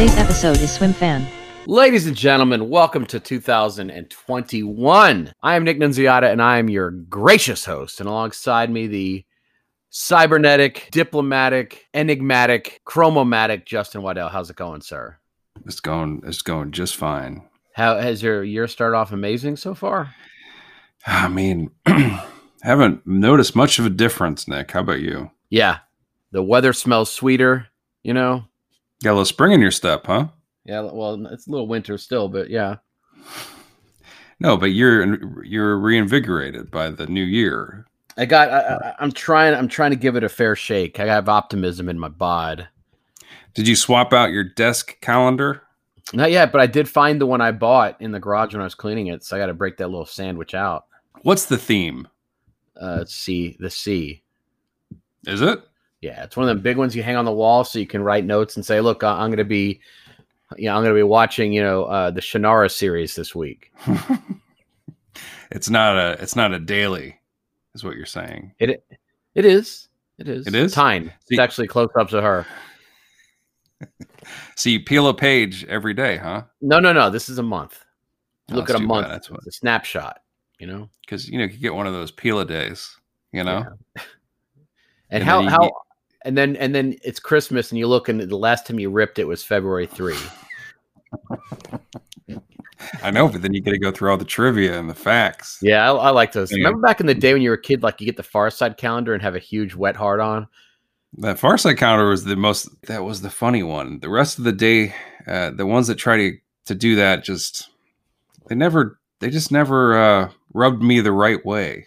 Today's episode is Swim Fan. Ladies and gentlemen, welcome to 2021. I am Nick Nunziata, and I am your gracious host. And alongside me, the cybernetic, diplomatic, enigmatic, chromomatic Justin Waddell. How's it going, sir? It's going just fine. How has your year started off? Amazing so far? I mean, haven't noticed much of a difference, Nick. How about you? Yeah, the weather smells sweeter, you know. Got a little spring in your step, huh? Yeah, well, it's a little winter still, but yeah. No, but you're reinvigorated by the new year. I'm trying to give it a fair shake. I have optimism in my bod. Did you swap out your desk calendar? Not yet, but I did find the one I bought in the garage when I was cleaning it, so I got to break that little sandwich out. What's the theme? The sea. Is it? Yeah, it's one of the big ones you hang on the wall so you can write notes and say, "Look, I'm going to be watching, the Shannara series this week." It's not a daily, is what you're saying. It is. Time. It's actually close ups of her. So you peel a page every day, huh? No. This is a month. Look at a month. It's a snapshot, you know. Because you could get one of those peel a days, you know. Yeah. And how? And then it's Christmas, and you look, and the last time you ripped it was February 3. I know, but then you got to go through all the trivia and the facts. Yeah, I like those. Yeah. Remember back in the day when you were a kid, like you get the Far Side calendar and have a huge wet hard on? That Far Side calendar was that was the funny one. The rest of the day, the ones that try to do that, they just never rubbed me the right way.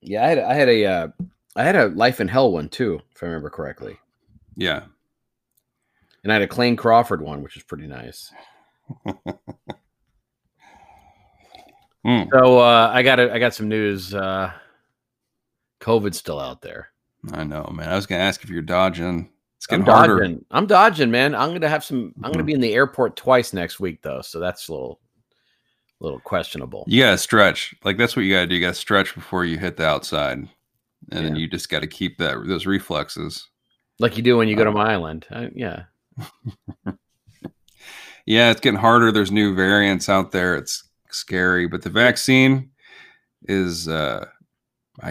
Yeah, I had a Life in Hell one, too, if I remember correctly. Yeah. And I had a Clayne Crawford one, which is pretty nice. So I got some news. COVID's still out there. I know, man. I was going to ask if you're dodging. It's getting harder. I'm dodging, man. I'm going to be in the airport twice next week, though. So that's a little questionable. You got to stretch. Like, that's what you got to do. You got to stretch before you hit the outside. And then you just got to keep those reflexes, like you do when you go to my island. Yeah, it's getting harder. There's new variants out there. It's scary, but the vaccine is, I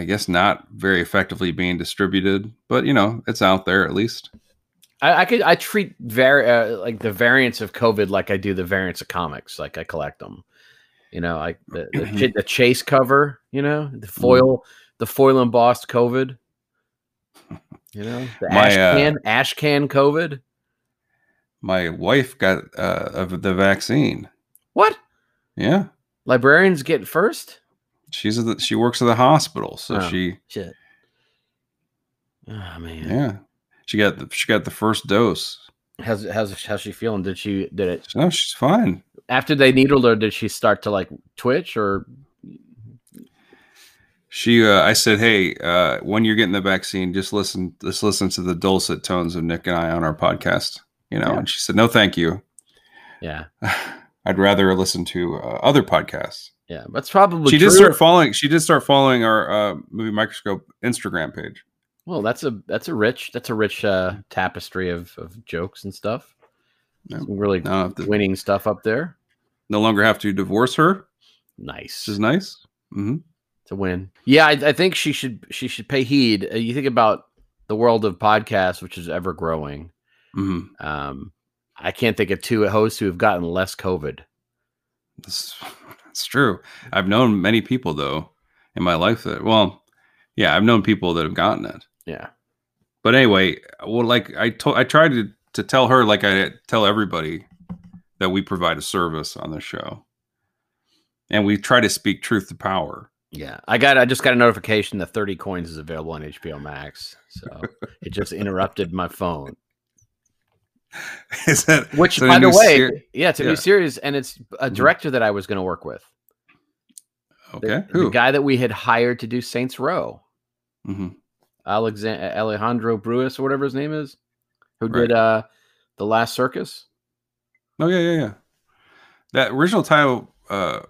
guess, not very effectively being distributed. But it's out there at least. I treat like the variants of COVID like I do the variants of comics. Like I collect them. Like the Chase cover. The foil. Mm-hmm. The foil embossed COVID, the ash can COVID. My wife got of the vaccine. What? Yeah. Librarians get first. She works at the hospital, so shit. Oh man. Yeah. She got the first dose. How's she feeling? Did it? No, she's fine. After they needled her, did she start to like twitch or? She, I said, hey, when you're getting the vaccine, just listen to the dulcet tones of Nick and I on our podcast, And she said, no, thank you. Yeah. I'd rather listen to other podcasts. Yeah. That's probably true. She did start following our Movie Microscope Instagram page. Well, that's a rich tapestry of jokes and stuff. Some really winning stuff up there. no longer have to divorce her. Nice. Which is nice. Mm-hmm. It's a win. Yeah, I think she should pay heed. You think about the world of podcasts, which is ever growing. Mm-hmm. I can't think of two hosts who have gotten less COVID. That's true. I've known many people though in my life that, well, yeah, I've known people that have gotten it. Yeah. But anyway, well, like I tried to tell her, like I tell everybody, that we provide a service on the show and we try to speak truth to power. Yeah. I just got a notification that 30 Coins is available on HBO Max. So it just interrupted my phone. Which, by the way, it's a new series, and it's a director that I was going to work with. Okay, the guy that we had hired to do Saints Row, mm-hmm. Alejandro Bruis or whatever his name is, who did The Last Circus. Oh yeah. That original title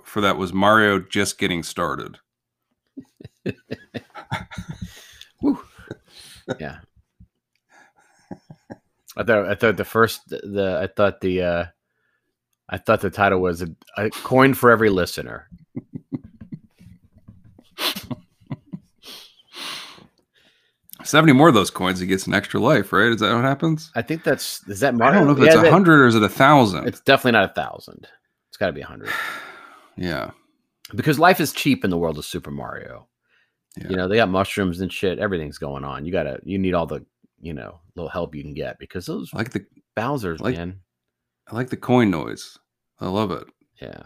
for that was Mario Just Getting Started. Woo. Yeah. I thought the title was a coin for every listener. It's 70 more of those coins, he gets an extra life, right? Is that what happens? I think is that Mario? I don't know if that's 100 or is it 1,000. It's definitely not 1,000. It's got to be 100. Yeah, because life is cheap in the world of Super Mario. Yeah. You know, they got mushrooms and shit. Everything's going on. You need all the, you know, little help you can get, because those like the Bowsers, man. I like the coin noise. I love it. Yeah.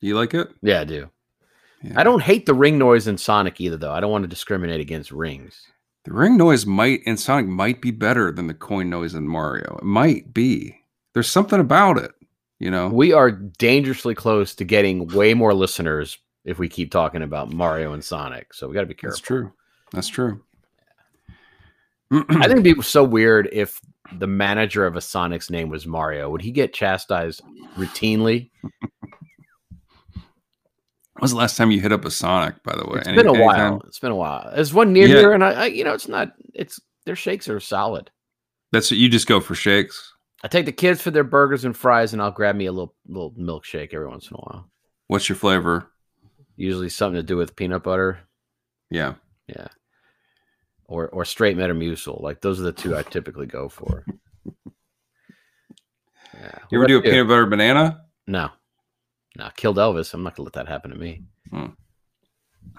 Do you like it? Yeah, I do. Yeah. I don't hate the ring noise in Sonic either, though. I don't want to discriminate against rings. The ring noise in Sonic might be better than the coin noise in Mario. It might be. There's something about it, you know. We are dangerously close to getting way more listeners if we keep talking about Mario and Sonic. So we got to be careful. That's true. I think it'd be so weird if the manager of a Sonic's name was Mario. Would he get chastised routinely? When was the last time you hit up a Sonic, by the way? It's been a while. There's one near here, and I you know, their shakes are solid. That's what you just go for shakes. I take the kids for their burgers and fries, and I'll grab me a little milkshake every once in a while. What's your flavor? Usually something to do with peanut butter. Yeah. Yeah. Or straight Metamucil. Like, those are the two I typically go for. Yeah. You ever do a peanut butter banana? No. Killed Elvis. I'm not going to let that happen to me. Hmm.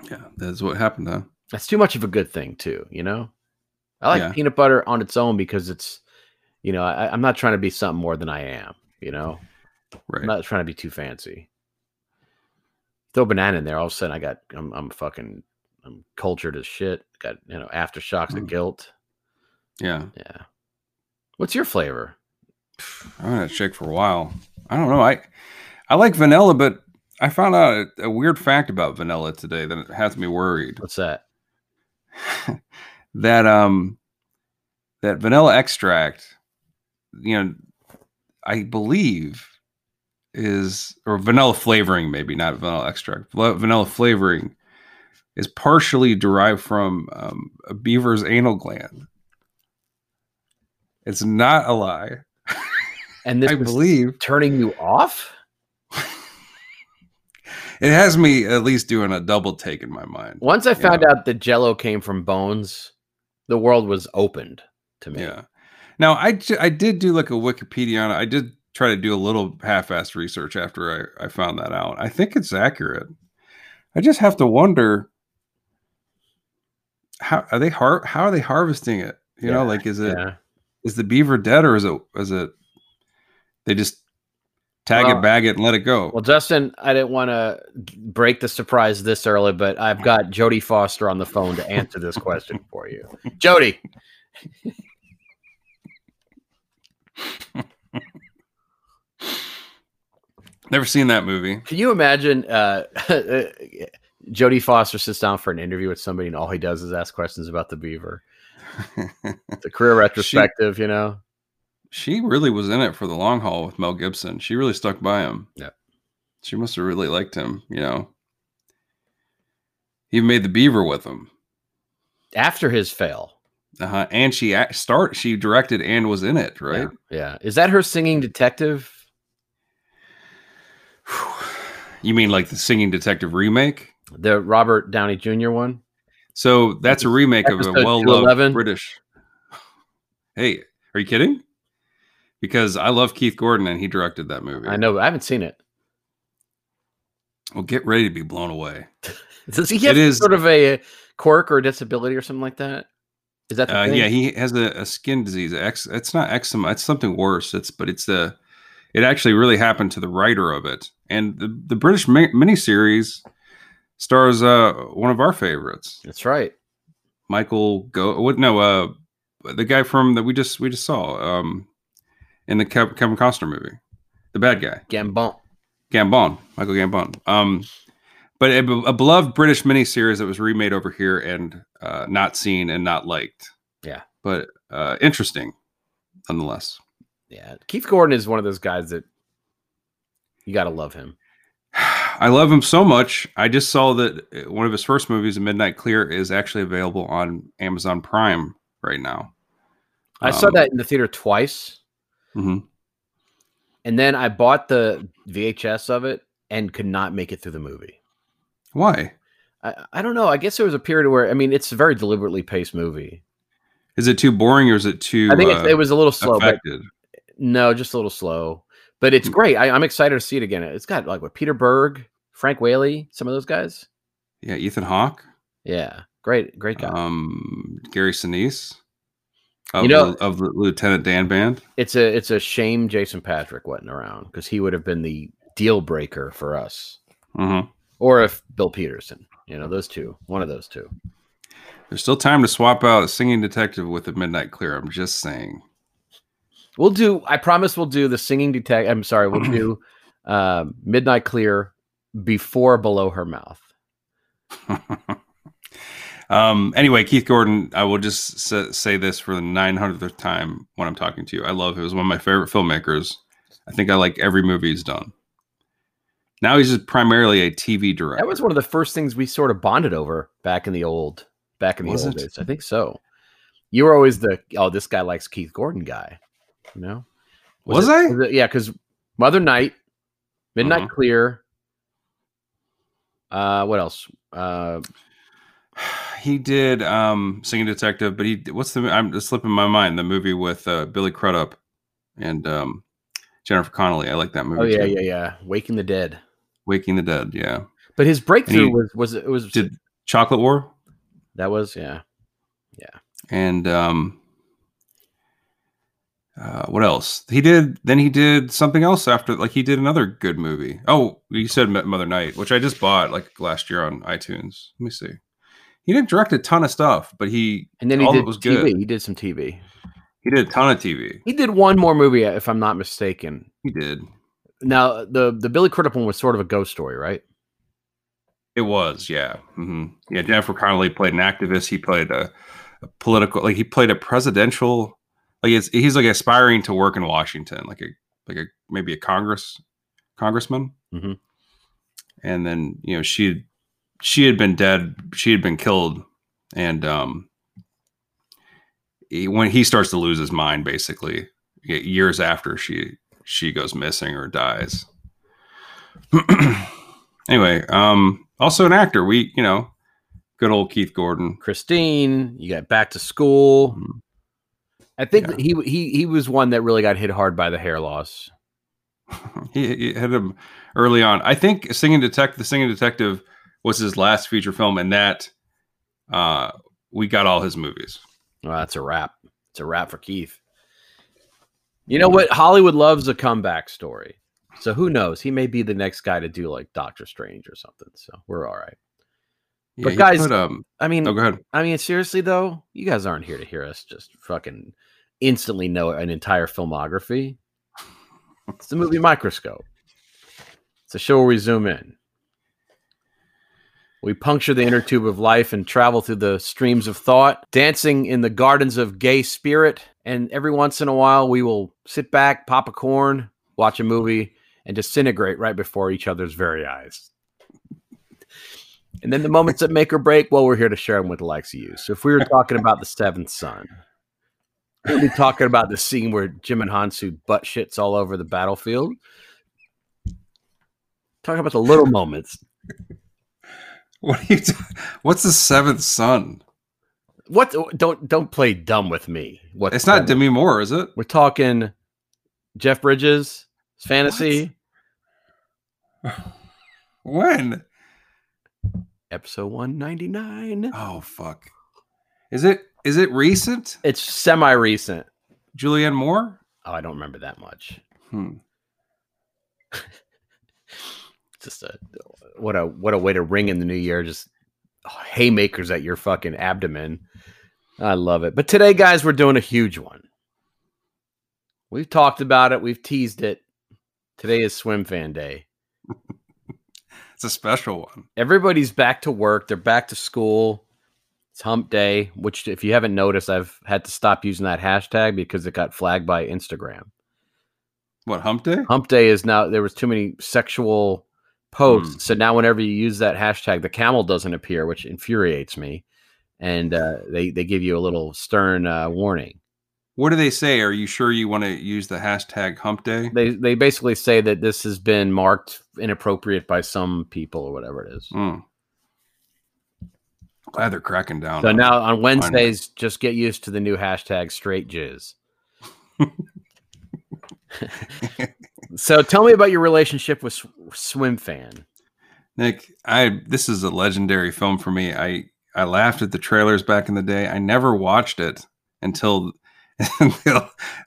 Yeah, that's what happened, though. That's too much of a good thing, too, you know? I like peanut butter on its own because it's, you know, I'm not trying to be something more than I am, you know? Right. I'm not trying to be too fancy. Throw a banana in there, all of a sudden I'm cultured as shit. Got, you know, aftershocks of guilt. Yeah. Yeah. What's your flavor? I'm going to shake for a while. I don't know. I like vanilla, but I found out a weird fact about vanilla today that has me worried. What's that? That vanilla extract, you know, I believe or vanilla flavoring, maybe not vanilla extract, vanilla flavoring is partially derived from a beaver's anal gland. It's not a lie. And this I believe turning you off? It has me at least doing a double take in my mind. Once I found out that Jell-O came from bones, the world was opened to me. Yeah. Now, I did do like a Wikipedia on it. I did try to do a little half-assed research after I found that out. I think it's accurate. I just have to wonder... How are they harvesting it? You know, like, is the beaver dead, or is it they just tag it, bag it, and let it go? Well, Justin, I didn't want to break the surprise this early, but I've got Jodie Foster on the phone to answer this question for you. Jodie. Never seen that movie. Can you imagine Jodie Foster sits down for an interview with somebody, and all he does is ask questions about the beaver? The career retrospective, you know. She really was in it for the long haul with Mel Gibson. She really stuck by him. Yeah. She must have really liked him, you know. He made the beaver with him. After his fail. Uh-huh. And she directed and was in it, right? Yeah. Is that her Singing Detective? You mean like the Singing Detective remake? The Robert Downey Jr. one? So that's a remake of a well-loved British. Hey, are you kidding? Because I love Keith Gordon and he directed that movie. I know, but I haven't seen it. Well, get ready to be blown away. Does he have sort of a quirk or a disability or something like that? Is that the thing? Yeah, he has a skin disease. It's not eczema. It's something worse. It actually really happened to the writer of it. And the British miniseries stars one of our favorites. That's right, Michael Go. What? No, the guy from that we just saw in the Kevin Costner movie, the bad guy, Gambon, Michael Gambon. But a beloved British miniseries that was remade over here and not seen and not liked. Yeah. But interesting, nonetheless. Yeah. Keith Gordon is one of those guys that you got to love him. I love him so much. I just saw that one of his first movies, Midnight Clear, is actually available on Amazon Prime right now. I saw that in the theater twice. Mm-hmm. And then I bought the VHS of it and could not make it through the movie. Why? I don't know. I guess there was a period where, I mean, it's a very deliberately paced movie. Is it too boring or is it too? I think it was a little slow. No, just a little slow. But it's great. I'm excited to see it again. It's got Peter Berg, Frank Whaley, some of those guys. Yeah, Ethan Hawke. Yeah, great guy. Gary Sinise of Lieutenant Dan Band. It's a shame Jason Patrick wasn't around because he would have been the deal breaker for us. Mm-hmm. Or if Bill Peterson, those two, one of those two. There's still time to swap out a Singing Detective with a Midnight Clear. I'm just saying. I promise we'll do the Singing Detective. I'm sorry. We'll do Midnight Clear before Below Her Mouth. Anyway, Keith Gordon, I will just say this for the 900th time when I'm talking to you. I love him. He was one of my favorite filmmakers. I think I like every movie he's done. Now he's just primarily a TV director. That was one of the first things we sort of bonded over back in the old days. I think so. You were always the this guy likes Keith Gordon guy. You know? Was I? Yeah, because Mother Night, Midnight Clear. What else? He did Singing Detective, but I'm just slipping my mind. The movie with Billy Crudup and Jennifer Connelly. I like that movie. Oh yeah, too. Yeah. Waking the Dead, yeah. But his breakthrough was Chocolate War? That was, yeah. And what else? He did something else after, he did another good movie. Oh, you said Mother Night, which I just bought last year on iTunes. Let me see. He didn't direct a ton of stuff, but He did some TV. He did a ton of TV. He did one more movie, if I'm not mistaken. He did. Now, the Billy Crudup one was sort of a ghost story, right? It was, yeah. Mm-hmm. Yeah, Jennifer Connelly played an activist. He played a political, he played a presidential, he's aspiring to work in Washington, maybe a congressman. Mm-hmm. And then she had been dead, she had been killed, and when he starts to lose his mind, basically years after she goes missing or dies. Anyway, also an actor. Good old Keith Gordon. Christine, you got Back to School. Mm-hmm. I think he was one that really got hit hard by the hair loss. he hit him early on. I think The Singing Detective was his last feature film, and that we got all his movies. Well, that's a wrap. It's a wrap for Keith. You know what? Hollywood loves a comeback story. So who knows? He may be the next guy to do Doctor Strange or something. So we're all right. Yeah, but guys, go ahead. Seriously though, you guys aren't here to hear us just fucking instantly know an entire filmography. It's the Movie Microscope. It's a show where we zoom in. We puncture the inner tube of life and travel through the streams of thought, dancing in the gardens of gay spirit. And every once in a while, we will sit back, pop a corn, watch a movie, and disintegrate right before each other's very eyes. And then the moments that make or break, well, we're here to share them with the likes of you. So if we were talking about The Seventh Son, we'll be talking about the scene where Jim and Hansu butt shits all over the battlefield. Talk about the little moments. What's The Seventh Son? What? Don't play dumb with me. What? It's not Demi Moore, is it? We're talking Jeff Bridges, fantasy. What? When? Episode 199. Oh fuck! Is it recent? It's semi-recent. Julianne Moore? Oh, I don't remember that much. Just what a way to ring in the new year. Just haymakers at your fucking abdomen. I love it. But today, guys, we're doing a huge one. We've talked about it. We've teased it. Today is Swim Fan Day. It's a special one. Everybody's back to work. They're back to school. It's hump day, which if you haven't noticed, I've had to stop using that hashtag because it got flagged by Instagram. What, hump day? Hump day is now, there was too many sexual posts. So now whenever you use that hashtag, the camel doesn't appear, which infuriates me. And they give you a little stern warning. What do they say? Are you sure you want to use the hashtag hump day? They basically say that this has been marked inappropriate by some people or whatever it is. Glad they're cracking down. So now on Wednesdays, just get used to the new hashtag straight jizz. So tell me about your relationship with Swim Fan. Nick, this is a legendary film for me. I laughed at the trailers back in the day. I never watched it until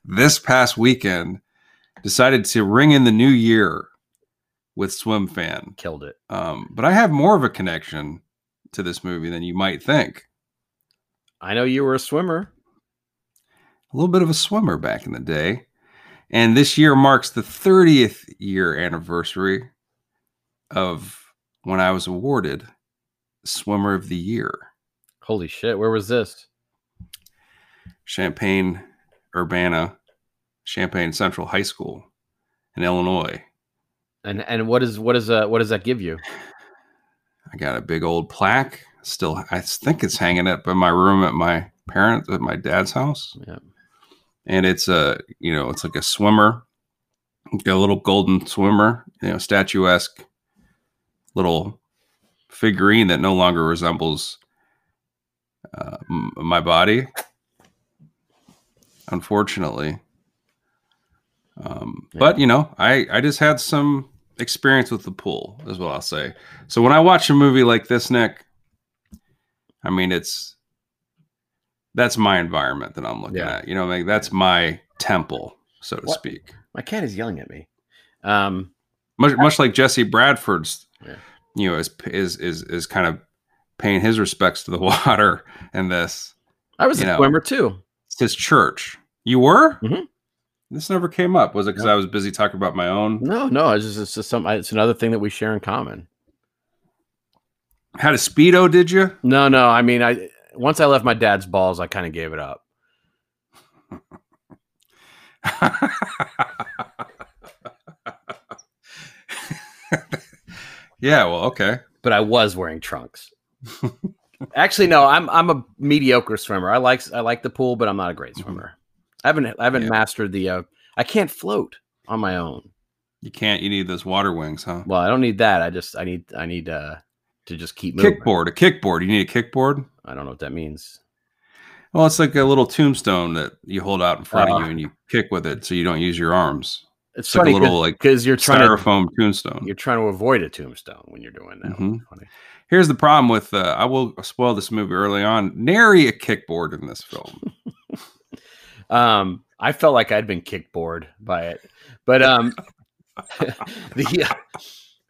this past weekend. Decided to ring in the new year with Swim Fan. Killed it. But I have more of a connection to this movie than you might think. I know you were a swimmer. A little bit of a swimmer back in the day. And this year marks the 30th year anniversary of when I was awarded Swimmer of the Year. Holy shit. Where was this? Champaign, Urbana, Champaign Central High School in Illinois. And what does that give you? I got a big old plaque still. I think it's hanging up in my room at my dad's house. Yeah. And it's it's like a swimmer, a little golden swimmer, statuesque little figurine that no longer resembles my body, unfortunately. Yeah. But I just had some experience with the pool, is what I'll say. So when I watch a movie like this, Nick, that's my environment that I'm looking at. That's my temple, so to speak. My cat is yelling at me. Much like Jesse Bradford's, is kind of paying his respects to the water in this. I was a swimmer too. It's his church. You were? Mm-hmm. This never came up. Was it because I was busy talking about my own? No. It's another thing that we share in common. Had a Speedo, did you? No. Once I left my dad's balls, I kind of gave it up. Yeah, well, okay. But I was wearing trunks. Actually, no, I'm a mediocre swimmer. I like the pool, but I'm not a great swimmer. I haven't mastered the. I can't float on my own. You can't. You need those water wings, huh? Well, I don't need that. I need to just keep moving. A kickboard. You need a kickboard. I don't know what that means. Well, it's like a little tombstone that you hold out in front of you and you kick with it so you don't use your arms. It's funny like a little you're styrofoam tombstone. You're trying to avoid a tombstone when you're doing that. Mm-hmm. Funny. Here's the problem with I will spoil this movie early on. Nary a kickboard in this film. I felt like I'd been kickboard by it. But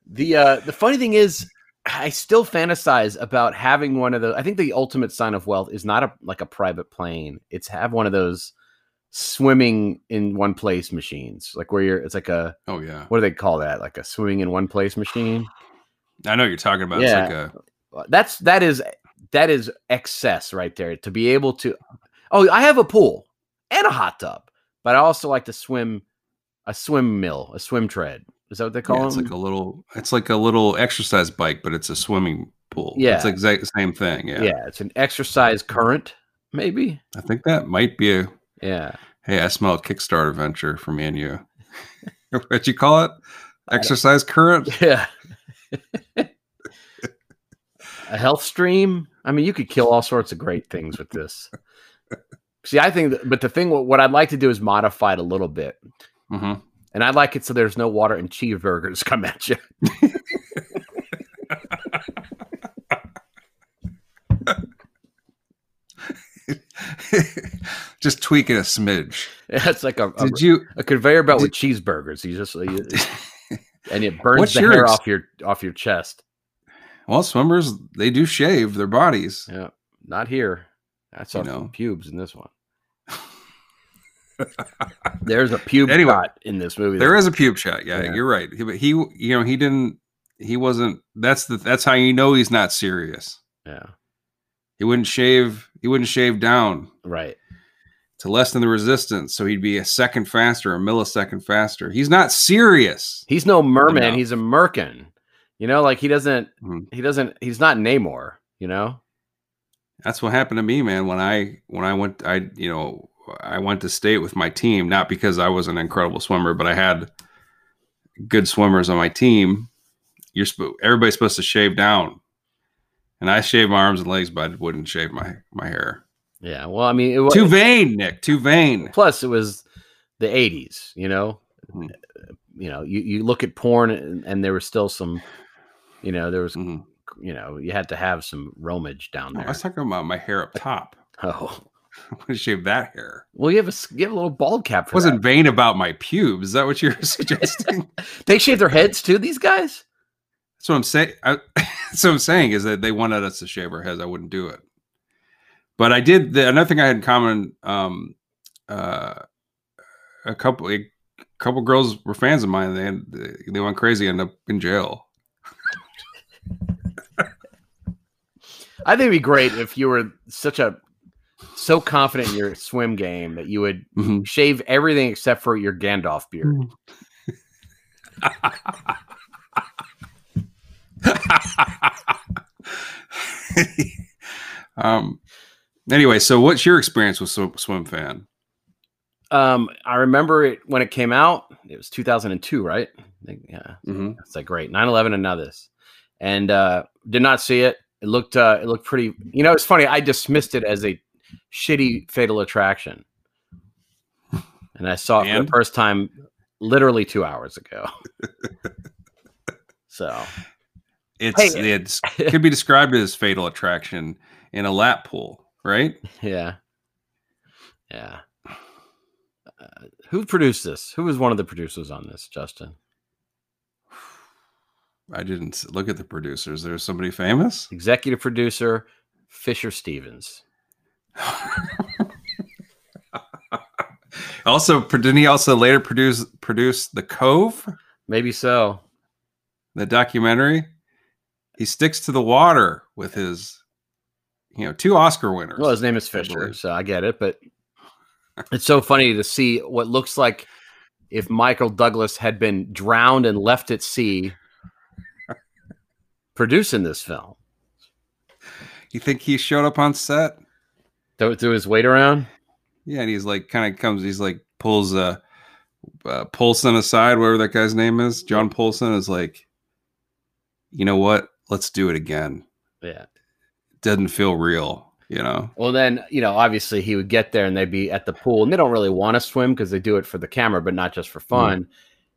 the funny thing is I still fantasize about having one of those. I think the ultimate sign of wealth is not like a private plane. It's have one of those swimming in one place machines, like where it's like a, what do they call that? Like a swimming in one place machine. I know what you're talking about. Yeah. It's like that is excess right there to be able to. Oh, I have a pool and a hot tub, but I also like to swim a swim tread. Is that what they call it? It's like a little exercise bike, but it's a swimming pool. Yeah, it's the exact same thing. Yeah, it's an exercise current, maybe. I think that might be a. Yeah. Hey, I smell a Kickstarter venture for me and you. What'd you call it? Exercise current? Yeah. A health stream? I mean, you could kill all sorts of great things with this. See, I think, that, but the thing, what I'd like to do is modify it a little bit. Mm-hmm. And I'd like it so there's no water and cheeseburgers come at you. Just tweak it a smidge. Yeah, it's like a conveyor belt with cheeseburgers. You just and it burns the hair off your chest. Well, swimmers, they do shave their bodies. Yeah, not here. I saw some pubes in this one. There's a pube shot in this movie. There is a pube shot. Yeah, you're right. But he wasn't. That's how you know he's not serious. Yeah, he wouldn't shave. He wouldn't shave down right to less than the resistance, so he'd be a second faster, a millisecond faster. He's not serious. He's no merman. Enough. He's a merkin. You know, like he doesn't. He's not Namor. You know, that's what happened to me, man. When I went to state with my team, not because I was an incredible swimmer, but I had good swimmers on my team. Everybody's supposed to shave down, and I shaved my arms and legs, but I wouldn't shave my hair. Yeah, well, I mean, it was too vain, Nick. Too vain. Plus, it was the 80s. You know, you look at porn, and there was still some. You know, there was. Mm-hmm. You know, you had to have some romage down there. I was talking about my hair up top. Oh. I'm going to shave that hair. Well, you have a little bald cap. Wasn't vain about my pubes. Is that what you're suggesting? They shave their heads too, these guys? That's what I'm saying. That's what I'm saying is that they wanted us to shave our heads. I wouldn't do it. But I did. Another thing I had in common, a couple girls were fans of mine. They went crazy and ended up in jail. I think it'd be great if you were so confident in your swim game that you would shave everything except for your Gandalf beard. Anyway, so what's your experience with Swim Fan? I remember it when it came out. It was 2002, right? I think, yeah, it's like great 9/11 and now this, and did not see it. It looked pretty. You know, it's funny. I dismissed it as a shitty Fatal Attraction, and I saw it for the first time literally 2 hours ago. So it's could be described as Fatal Attraction in a lap pool, right? Yeah Who produced this? Who was one of the producers on this, Justin? I didn't look at the producers. There's somebody famous? Executive producer Fisher Stevens. Also, didn't he also later produce The Cove? Maybe so. The documentary. He sticks to the water with his, two Oscar winners. Well, his name is Fisher, so I get it. But it's so funny to see what looks like if Michael Douglas had been drowned and left at sea, producing this film. You think he showed up on set? Threw his weight around? Yeah, and he's like, pulls Poulsen aside, whatever that guy's name is. John Poulsen is like, you know what? Let's do it again. Yeah. It doesn't feel real, Well, then, obviously he would get there and they'd be at the pool and they don't really want to swim because they do it for the camera, but not just for fun. Mm.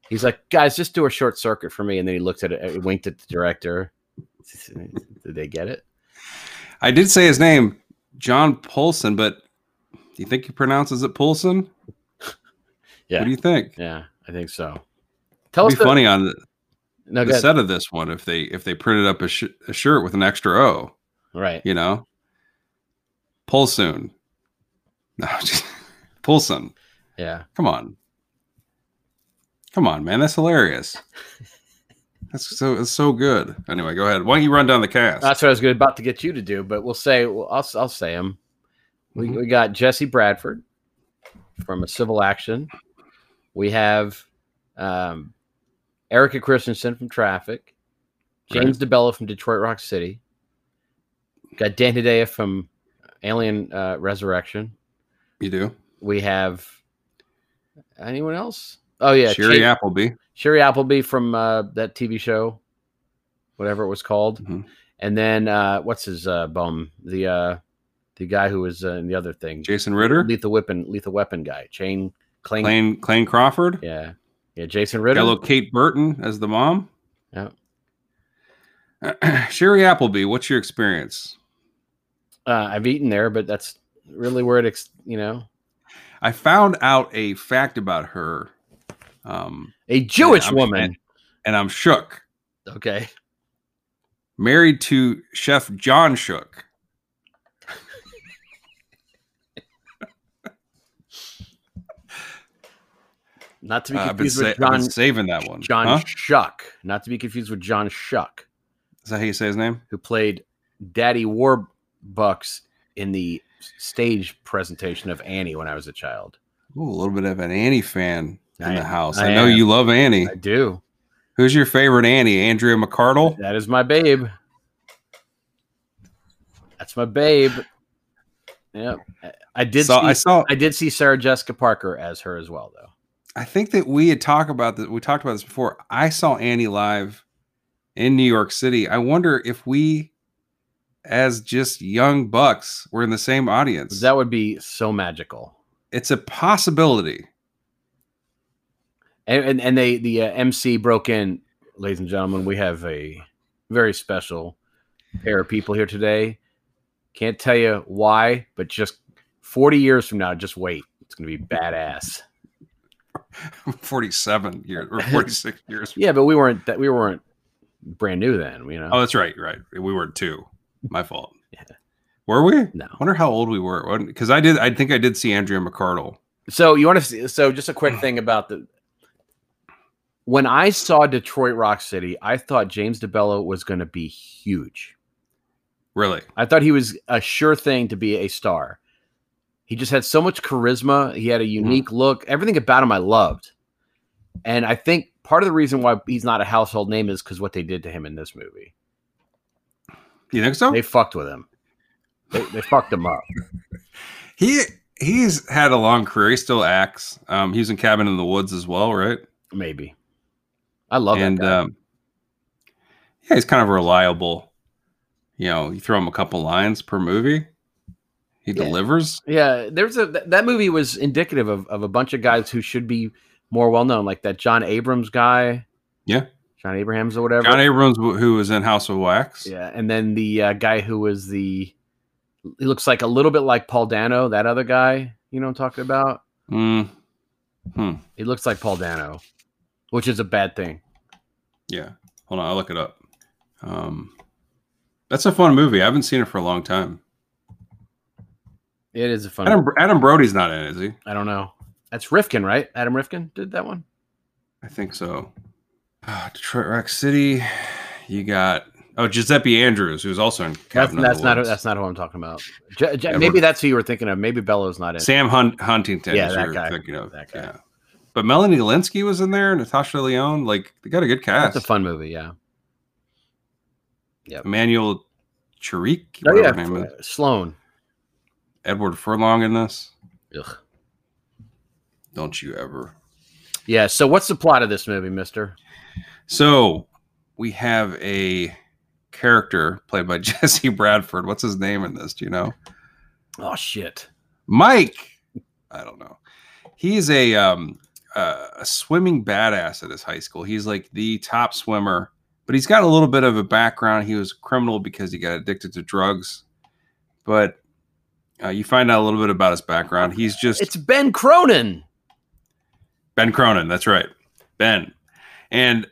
He's like, guys, just do a short circuit for me. And then he looked at it, winked at the director. Did they get it? I did say his name. John Poulsen, but do you think he pronounces it Poulsen? Yeah. What do you think? Yeah, I think so. It'd be funny on the set of this one if they printed up a shirt with an extra O. Right. Poulsen. No, just Poulsen. Yeah. Come on, man. That's hilarious. It's so good. Anyway, go ahead. Why don't you run down the cast? That's what I was about to get you to do, but I'll say him. We got Jesse Bradford from A Civil Action. We have Erica Christensen from Traffic. James DeBello from Detroit Rock City. We got Dan Hedaya from Alien Resurrection. We have anyone else? Oh yeah, Shiri Appleby. Shiri Appleby from that TV show, whatever it was called. Mm-hmm. And then what's his bum? The guy who was in the other thing. Jason Ritter? Lethal Weapon guy. Clayne Crawford? Yeah. Yeah, Jason Ritter. Hello, Kate Burton as the mom. Yeah. Shiri Appleby, what's your experience? I've eaten there, but that's really where it, I found out a fact about her. A Jewish woman. And I'm shook. Okay. Married to Chef John Shook. Not to be confused with John. I've been saving that one. John Shuck. Not to be confused with John Shuck. Is that how you say his name? Who played Daddy Warbucks in the stage presentation of Annie when I was a child. Ooh, a little bit of an Annie fan in the house. I know you love Annie. I do. Who's your favorite Annie? Andrea McArdle? That is my babe. That's my babe. Yeah. I did see Sarah Jessica Parker as her as well, though. I think that we had talked about this. We talked about this before. I saw Annie live in New York City. I wonder if we, as just young bucks, were in the same audience. That would be so magical. It's a possibility. And the MC broke in, ladies and gentlemen. We have a very special pair of people here today. Can't tell you why, but just 40 years from now, just wait. It's going to be badass. 47 years or 46 years. Yeah, but we weren't brand new then, Oh, that's right. Right. We weren't two. My fault. Yeah. Were we? No. I wonder how old we were. Because I think I did see Andrea McArdle. So you want to see, just a quick thing about when I saw Detroit Rock City, I thought James DeBello was going to be huge. Really? I thought he was a sure thing to be a star. He just had so much charisma. He had a unique look. Everything about him I loved. And I think part of the reason why he's not a household name is because what they did to him in this movie. You think so? They fucked with him. They fucked him up. He's had a long career. He still acts. He was in Cabin in the Woods as well, right? Maybe. I love him. And yeah, he's kind of reliable. You throw him a couple lines per movie. He delivers. Yeah, there's that movie was indicative of a bunch of guys who should be more well known, like that John Abrams guy. Yeah, John Abrams or whatever. John Abrams, who was in House of Wax. Yeah, and then the guy who was he looks like a little bit like Paul Dano, that other guy. You know what I'm talking about? He looks like Paul Dano, which is a bad thing. Yeah, hold on, I'll look it up. That's a fun movie. I haven't seen it for a long time. It is a fun movie. Adam Brody's not in it, is he? I don't know. That's Rifkin, right? Adam Rifkin did that one? I think so. Detroit Rock City. You got... Oh, Giuseppe Andrews, who's also in Cabin in the Woods. That's not who I'm talking about. Maybe that's who you were thinking of. Maybe Bello's not in it. Sam Huntington is who you're thinking of. That guy. Yeah. But Melanie Lynskey was in there, Natasha Lyonne. They got a good cast. That's a fun movie, yeah. Yep. Emmanuel Chiric? Oh, yeah. Sloan. Edward Furlong in this? Ugh. Don't you ever. Yeah, so what's the plot of this movie, mister? So we have a character played by Jesse Bradford. What's his name in this? Do you know? Oh, shit. Mike! I don't know. He's a swimming badass at his high school. He's like the top swimmer, but he's got a little bit of a background. He was a criminal because he got addicted to drugs, but... you find out a little bit about his background. He's just—it's Ben Cronin. Ben Cronin, that's right, Ben. And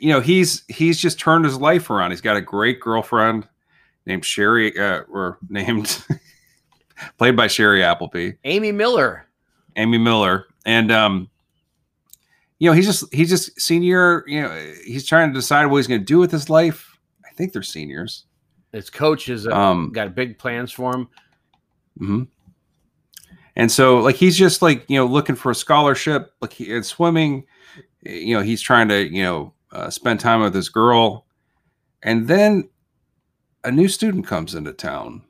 he's just turned his life around. He's got a great girlfriend named Shiri, played by Shiri Appleby, Amy Miller, and he's just senior. He's trying to decide what he's going to do with his life. I think they're seniors. His coach has got big plans for him. Mm-hmm. And so he's just looking for a scholarship, in swimming, he's trying to, spend time with this girl. And then a new student comes into town.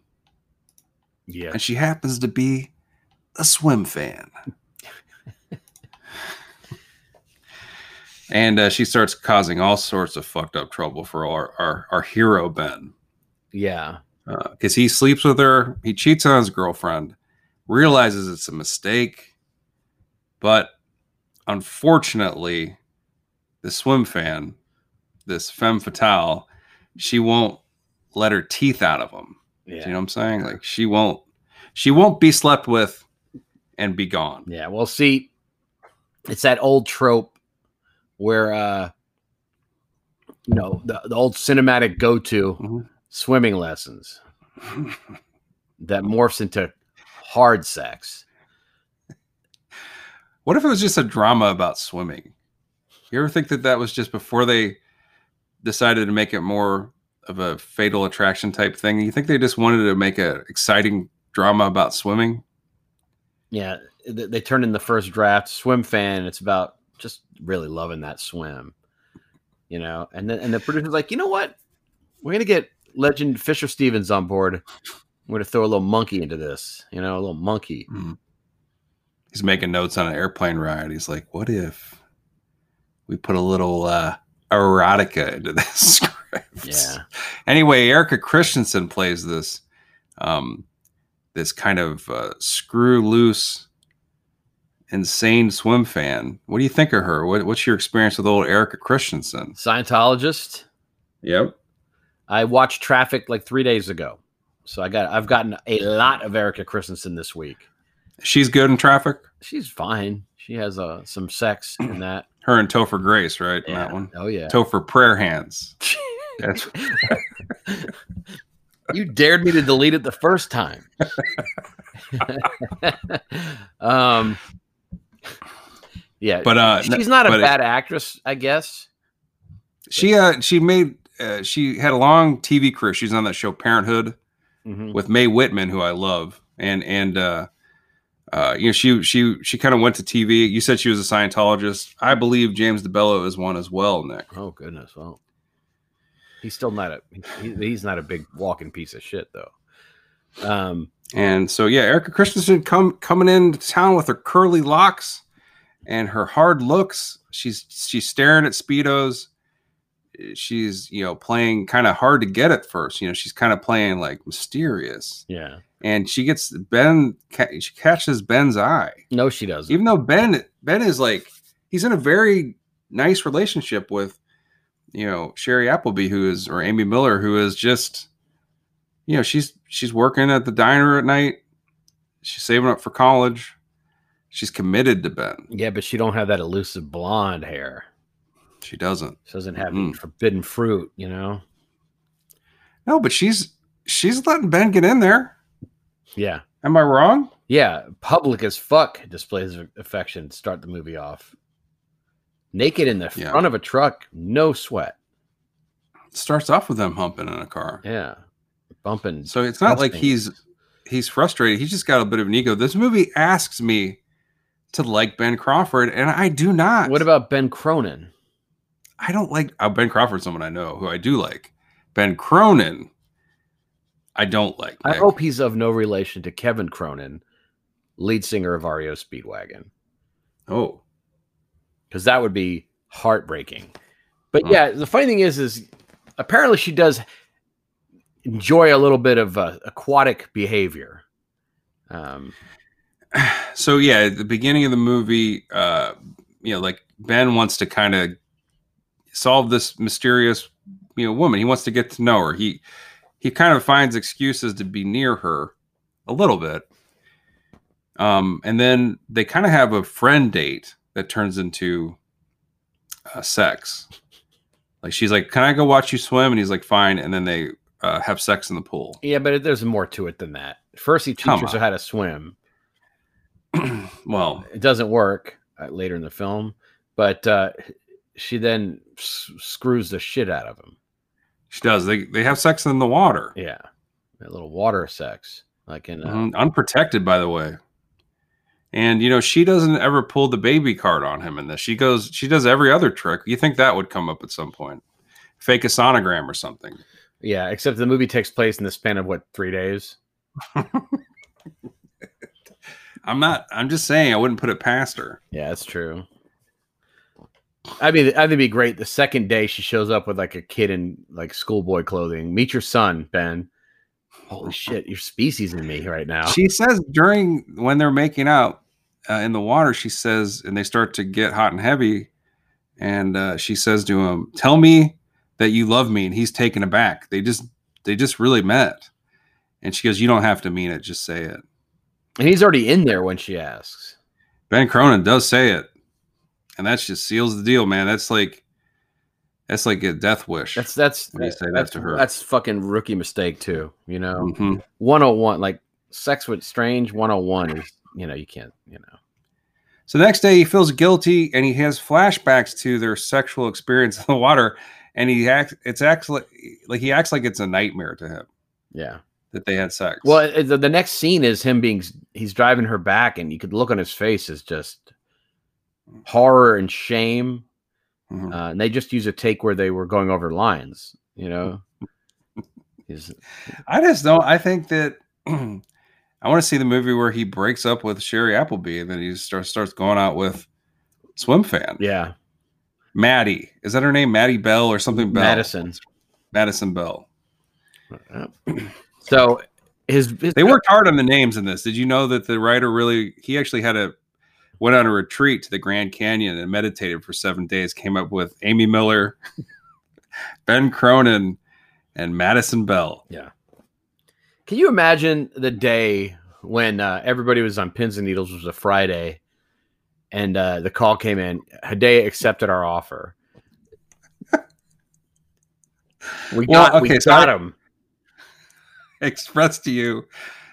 Yeah. And she happens to be a swim fan. And she starts causing all sorts of fucked up trouble for our hero, Ben. Yeah. Because he sleeps with her. He cheats on his girlfriend. Realizes it's a mistake. But unfortunately, the swim fan, this femme fatale, she won't let her teeth out of him. Yeah. Do you know what I'm saying? Like, she won't be slept with and be gone. Yeah. Well, see, it's that old trope where, the old cinematic go-to swimming lessons that morphs into hard sex. What if it was just a drama about swimming? You ever think that was just before they decided to make it more of a Fatal Attraction type thing? You think they just wanted to make an exciting drama about swimming? Yeah, they turned in the first draft, Swim Fan. It's about just really loving that swim, you know? And the producer's like, you know what? We're going to get legend Fisher Stevens on board. We're going to throw a little monkey into this, you know, a little monkey. Mm-hmm. He's making notes on an airplane ride. He's like, what if we put a little erotica into this script? Yeah. Anyway, Erica Christensen plays this this kind of screw loose, insane swim fan. What do you think of her? What's your experience with old Erica Christensen? Scientologist. Yep. I watched Traffic like 3 days ago, so I've gotten a lot of Erica Christensen this week. She's good in Traffic? She's fine. She has some sex in that. Her and Topher Grace, right? Yeah. In that one. Oh, yeah. Topher Prayer Hands. That's You dared me to delete it the first time. Yeah. But she's not a bad actress, I guess. She had a long TV career. She's on that show Parenthood with Mae Whitman, who I love. She kind of went to TV. You said she was a Scientologist. I believe James DeBello is one as well, Nick. Oh goodness, well, he's still not he's not a big walking piece of shit though. And so yeah, Erica Christensen coming into town with her curly locks and her hard looks. She's staring at Speedos. She's playing kind of hard to get at first. She's kind of playing like mysterious. Yeah. And she gets Ben. She catches Ben's eye. No, she doesn't. Even though Ben is like, he's in a very nice relationship with, Shiri Appleby, or Amy Miller, who is just, she's working at the diner at night. She's saving up for college. She's committed to Ben. Yeah, but she don't have that elusive blonde hair. She doesn't. She doesn't have any forbidden fruit, No, but she's letting Ben get in there. Yeah. Am I wrong? Yeah. Public as fuck displays of affection to start the movie off. Naked in the front of a truck, no sweat. It starts off with them humping in a car. Yeah. Bumping. So it's not like he's frustrated. He's just got a bit of an ego. This movie asks me to like Ben Crawford, and I do not. What about Ben Cronin? I don't like Ben Crawford, someone I know who I do like. Ben Cronin, I don't like. Nick. I hope he's of no relation to Kevin Cronin, lead singer of REO Speedwagon. Oh, because that would be heartbreaking. But yeah, the funny thing is apparently she does enjoy a little bit of aquatic behavior. So yeah, at the beginning of the movie, like Ben wants to kind of solve this mysterious, woman. He wants to get to know her. He kind of finds excuses to be near her a little bit. And then they kind of have a friend date that turns into sex. Like she's like, can I go watch you swim? And he's like, fine. And then they have sex in the pool. Yeah, but there's more to it than that. First, he teaches her how to swim. Well, it doesn't work later in the film, but she then screws the shit out of him. She does. They have sex in the water. Yeah. A little water sex. Like in unprotected, by the way. And she doesn't ever pull the baby card on him in this. She does every other trick. You think that would come up at some point. Fake a sonogram or something. Yeah, except the movie takes place in the span of what, 3 days? I'm just saying I wouldn't put it past her. Yeah, that's true. I mean, I think it'd be great. The second day she shows up with like a kid in like schoolboy clothing. Meet your son, Ben. Holy shit, your species in me right now. She says during when they're making out in the water, she says, and they start to get hot and heavy. And she says to him, "Tell me that you love me." And he's taken aback. They just really met. And she goes, "You don't have to mean it. Just say it." And he's already in there when she asks. Ben Cronin does say it. And that just seals the deal, man. That's like a death wish. That's to her. That's fucking rookie mistake too. You know, 101, like Sex with Strange 101 is, you can't, So the next day he feels guilty and he has flashbacks to their sexual experience in the water. And he acts like it's a nightmare to him. Yeah. That they had sex. Well, the next scene is him he's driving her back and you could look on his face is just horror and shame. Mm-hmm. And they just use a take where they were going over lines, I think that I want to see the movie where he breaks up with Shiri Appleby and then he starts going out with Swim Fan. Yeah. Maddie. Is that her name? Maddie Bell or something? Bell. Madison Bell. So they worked hard on the names in this. Did you know that the writer actually went on a retreat to the Grand Canyon and meditated for 7 days, came up with Amy Miller, Ben Cronin, and Madison Bell. Yeah. Can you imagine the day when everybody was on pins and needles? It was a Friday, and the call came in. Hedaya accepted our offer. We got him. I expressed to you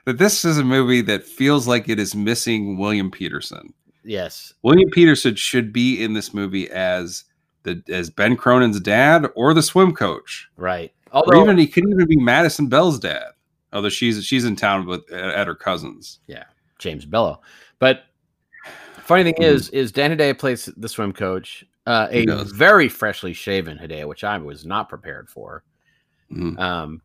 that this is a movie that feels like it is missing William Peterson. Yes. William Peterson should be in this movie as Ben Cronin's dad or the swim coach. Right. Although, or even he couldn't even be Madison Bell's dad. Although she's in town at her cousin's. Yeah. James DeBello. But funny thing is Dan Hedaya plays the swim coach, a very freshly shaven Hedaya, which I was not prepared for. Mm.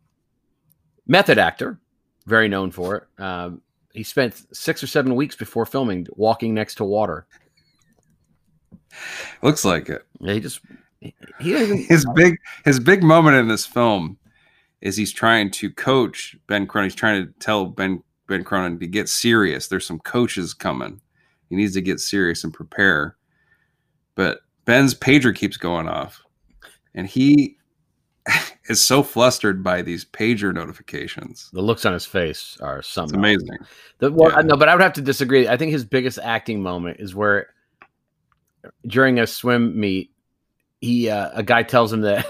Method actor, very known for it. He spent 6 or 7 weeks before filming walking next to water. Looks like it. Yeah, his big moment in this film is he's trying to coach Ben Cronin. He's trying to tell Ben Cronin to get serious. There's some coaches coming. He needs to get serious and prepare. But Ben's pager keeps going off, and he is so flustered by these pager notifications. The looks on his face are something. It's amazing. No, but I would have to disagree. I think his biggest acting moment is where during a swim meet, a guy tells him that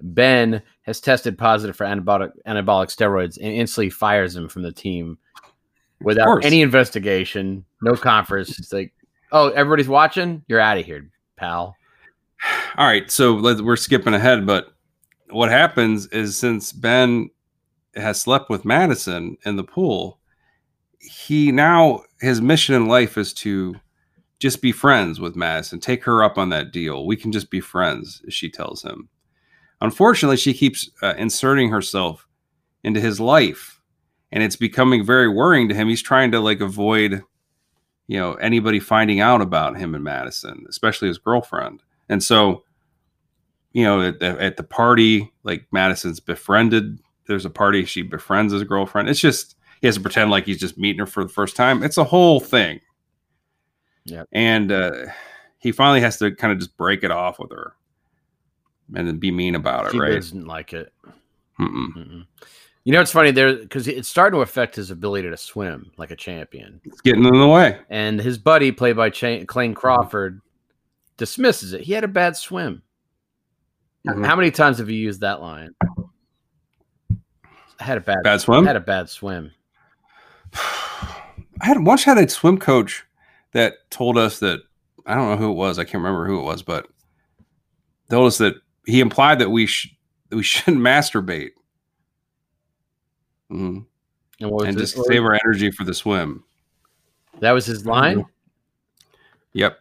Ben has tested positive for anabolic steroids and instantly fires him from the team without any investigation, no conference. It's like, oh, everybody's watching? You're out of here, pal. All right, so we're skipping ahead, but what happens is since Ben has slept with Madison in the pool, his mission in life is to just be friends with Madison. Take her up on that deal. We can just be friends, she tells him. Unfortunately, she keeps inserting herself into his life, and it's becoming very worrying to him. He's trying to avoid, anybody finding out about him and Madison, especially his girlfriend. And so, at the party, Madison's befriended. There's a party. She befriends his girlfriend. It's just, he has to pretend like he's just meeting her for the first time. It's a whole thing. Yeah. And he finally has to kind of just break it off with her and then be mean about it. Right. She doesn't like it. Mm-mm. Mm-mm. It's funny there because it's starting to affect his ability to swim like a champion. It's getting in the way. And his buddy, played by Clayne Crawford, dismisses it. He had a bad swim. Mm-hmm. How many times have you used that line? I had a bad swim. I had a bad swim. I once had a swim coach that told us that, I don't know who it was. I can't remember who it was, but told us that he implied that we shouldn't masturbate. Mm-hmm. And just save our energy for the swim. That was his line? Mm-hmm. Yep.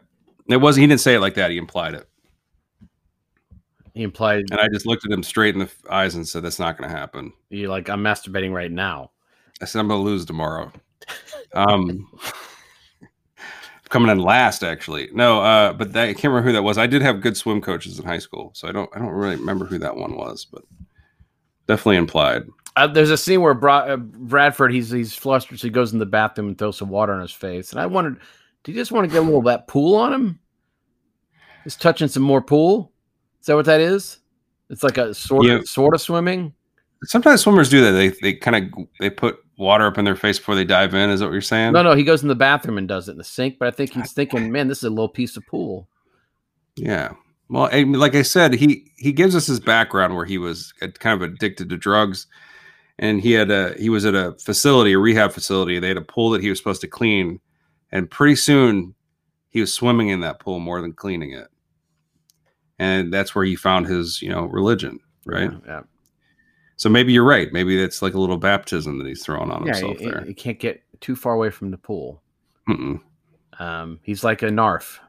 He didn't say it like that. He implied it. And I just looked at him straight in the eyes and said, that's not going to happen. You're like, I'm masturbating right now. I said, I'm going to lose tomorrow. coming in last, actually. No, but that, I can't remember who that was. I did have good swim coaches in high school, so I don't really remember who that one was, but definitely implied. There's a scene where Bradford, he's flustered, so he goes in the bathroom and throws some water on his face, and I wondered, do you just want to get a little of that pool on him? Just touching some more pool? Is that what that is? It's like a sort of swimming. Sometimes swimmers do that. They put water up in their face before they dive in. Is that what you're saying? No, he goes in the bathroom and does it in the sink. But I think he's thinking, man, this is a little piece of pool. Yeah. Well, and like I said, he gives us his background where he was kind of addicted to drugs, and he was at a facility, a rehab facility. They had a pool that he was supposed to clean, and pretty soon he was swimming in that pool more than cleaning it, and that's where he found his religion, right? Yeah. So maybe you're right. Maybe that's like a little baptism that he's throwing on himself there. He can't get too far away from the pool. Mm-mm. He's like a narf.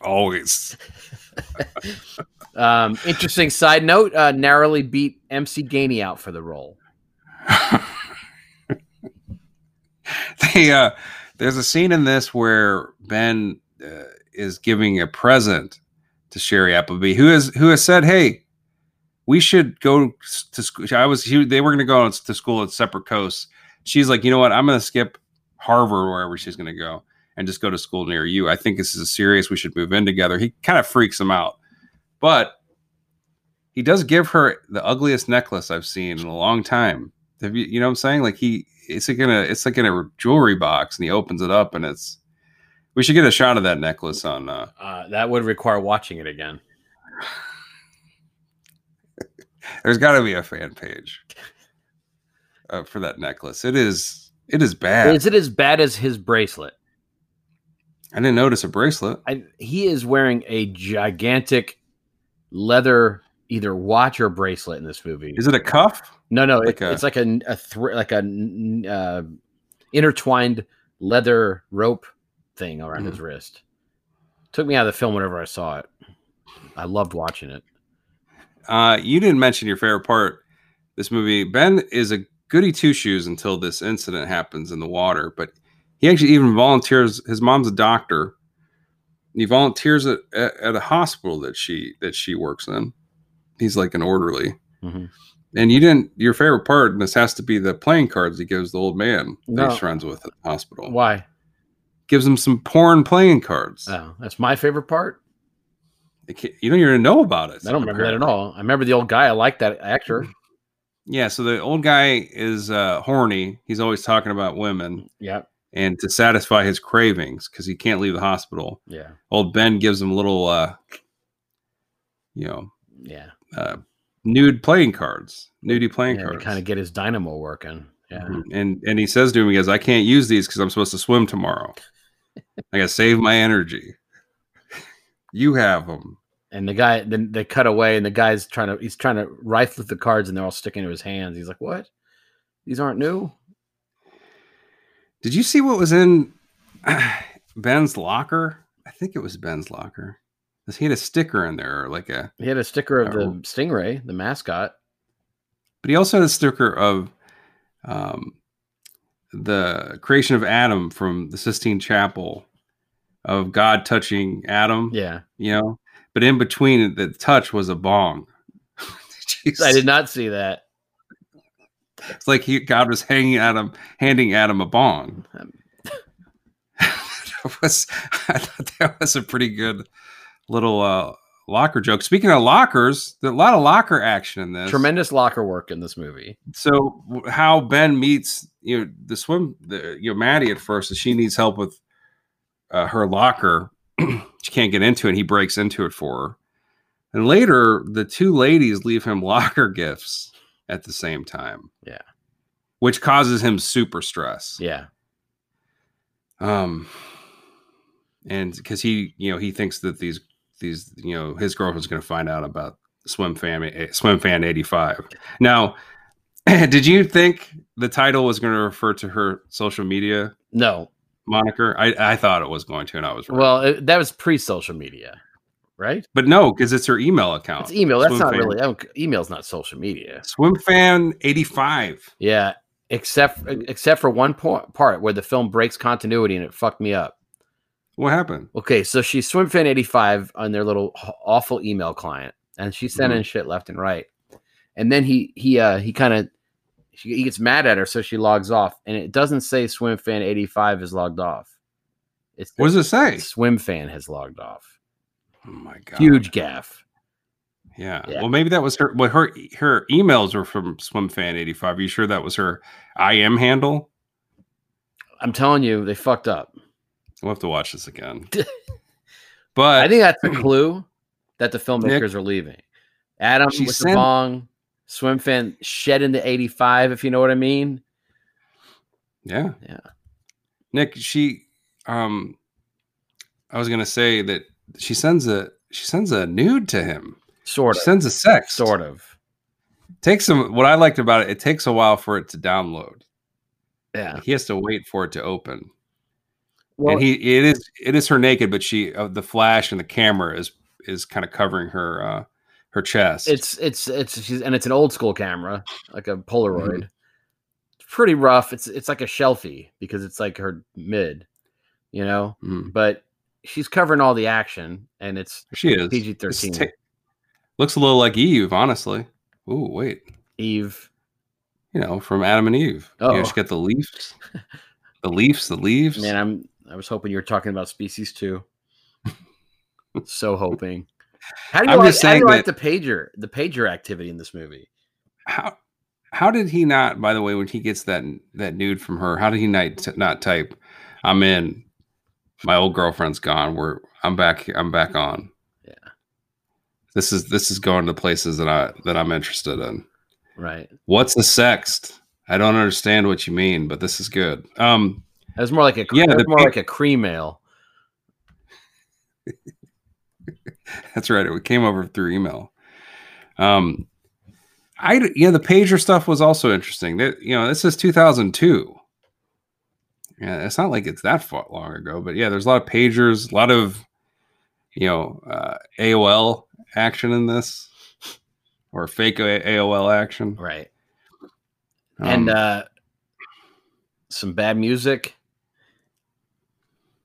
Always. Interesting side note, narrowly beat MC Gainey out for the role. There's a scene in this where Ben is giving a present to Shiri Appleby, who has said, "Hey, we should go to school." They were going to go to school at separate coasts. She's like, "You know what? I'm going to skip Harvard, wherever she's going to go, and just go to school near you. I think this is serious. We should move in together." He kind of freaks him out, but he does give her the ugliest necklace I've seen in a long time. You know what I'm saying? Like it's like in a jewelry box, and he opens it up, and it's. We should get a shot of that necklace on. That would require watching it again. There's got to be a fan page for that necklace. It is bad. Is it as bad as his bracelet? I didn't notice a bracelet. He is wearing a gigantic leather either watch or bracelet in this movie. Is it a cuff? No. It's like a intertwined leather rope thing around his wrist. Took me out of the film whenever I saw it. I loved watching it. You didn't mention your favorite part. This movie, Ben is a goody two shoes until this incident happens in the water, but he actually even volunteers. His mom's a doctor. He volunteers at a hospital that she works in. He's like an orderly. Mm-hmm. And your favorite part, and this has to be the playing cards he gives the old man that he's friends with at the hospital. Why? Gives him some porn playing cards. Oh, that's my favorite part. You don't even know about it. I don't remember that at all. I remember the old guy. I like that actor. Yeah, so the old guy is horny. He's always talking about women. Yeah. And to satisfy his cravings, because he can't leave the hospital. Yeah. Old Ben gives him little, nudie playing cards. To kind of get his dynamo working. Yeah. And he says to him, he goes, "I can't use these because I'm supposed to swim tomorrow. I gotta save my energy." You have them. And the guy, then they cut away, and the guy's trying to rifle the cards, and they're all sticking to his hands. He's like, "What? These aren't new." Did you see what was in Ben's locker? I think it was Ben's locker. He had a sticker in there, he had a sticker of the Stingray, the mascot. But he also had a sticker of the creation of Adam from the Sistine Chapel, of God touching Adam. Yeah. But in between the touch was a bong. I did not see that. It's like God was handing Adam a bong. I thought that was a pretty good little locker joke. Speaking of lockers, there's a lot of locker action in this. Tremendous locker work in this movie. So how Ben meets Maddie at first, and she needs help with her locker. She can't get into it. And he breaks into it for her. And later, the two ladies leave him locker gifts at the same time. Yeah, which causes him super stress. Yeah. And because he thinks that these his girlfriend's going to find out about Swim Fan 85. Now, did you think the title was going to refer to her social media? No. Moniker? I thought it was going to, and I was wrong. Well, that was pre-social media, right? But no, because it's her email account. It's email. That's not really... Email's not social media. Swim Fan 85. Yeah. Except for one part where the film breaks continuity and it fucked me up. What happened? Okay, so she Swim Fan 85 on their little awful email client, and she sent in shit left and right. And then he gets mad at her, so she logs off, and it doesn't say Swim Fan 85 is logged off. What does it say? Swim Fan has logged off. Oh my god! Huge gaffe. Yeah. Well, maybe that was her. Well, her emails were from SwimFan85. Are you sure that was her IM handle? I'm telling you, they fucked up. We'll have to watch this again. But I think that's a clue that the filmmakers are leaving. Adam with the bong, SwimFan shed into 85, if you know what I mean. Yeah. Nick, she. I was gonna say that she sends a nude to him. Sort of. Sends a sex. Sort of. Takes some. What I liked about it, it takes a while for it to download. Yeah, like he has to wait for it to open. Well, and it is her naked, but she the flash and the camera is kind of covering her chest. It's an old school camera, like a Polaroid. It's pretty rough. It's like a selfie because it's like her mid, you know. But she's covering all the action, and it's PG-13. Looks a little like Eve, honestly. Oh, wait. Eve. You know, from Adam and Eve. Oh. You just get the leaves. The leaves. Man, I was hoping you were talking about Species 2. So hoping. How do you like the pager activity in this movie? How did he not, by the way, when he gets that nude from her, how did he not type, I'm in, my old girlfriend's gone, I'm back on. This is going to places that I'm interested in. Right. What's a sext? I don't understand what you mean, but this is good. It was more like a cream ale. That's right. It came over through email. The pager stuff was also interesting. This is 2002. Yeah, it's not like it's that far long ago, but yeah, there's a lot of pagers, a lot of AOL. Action in this, or fake AOL action, right? And some bad music,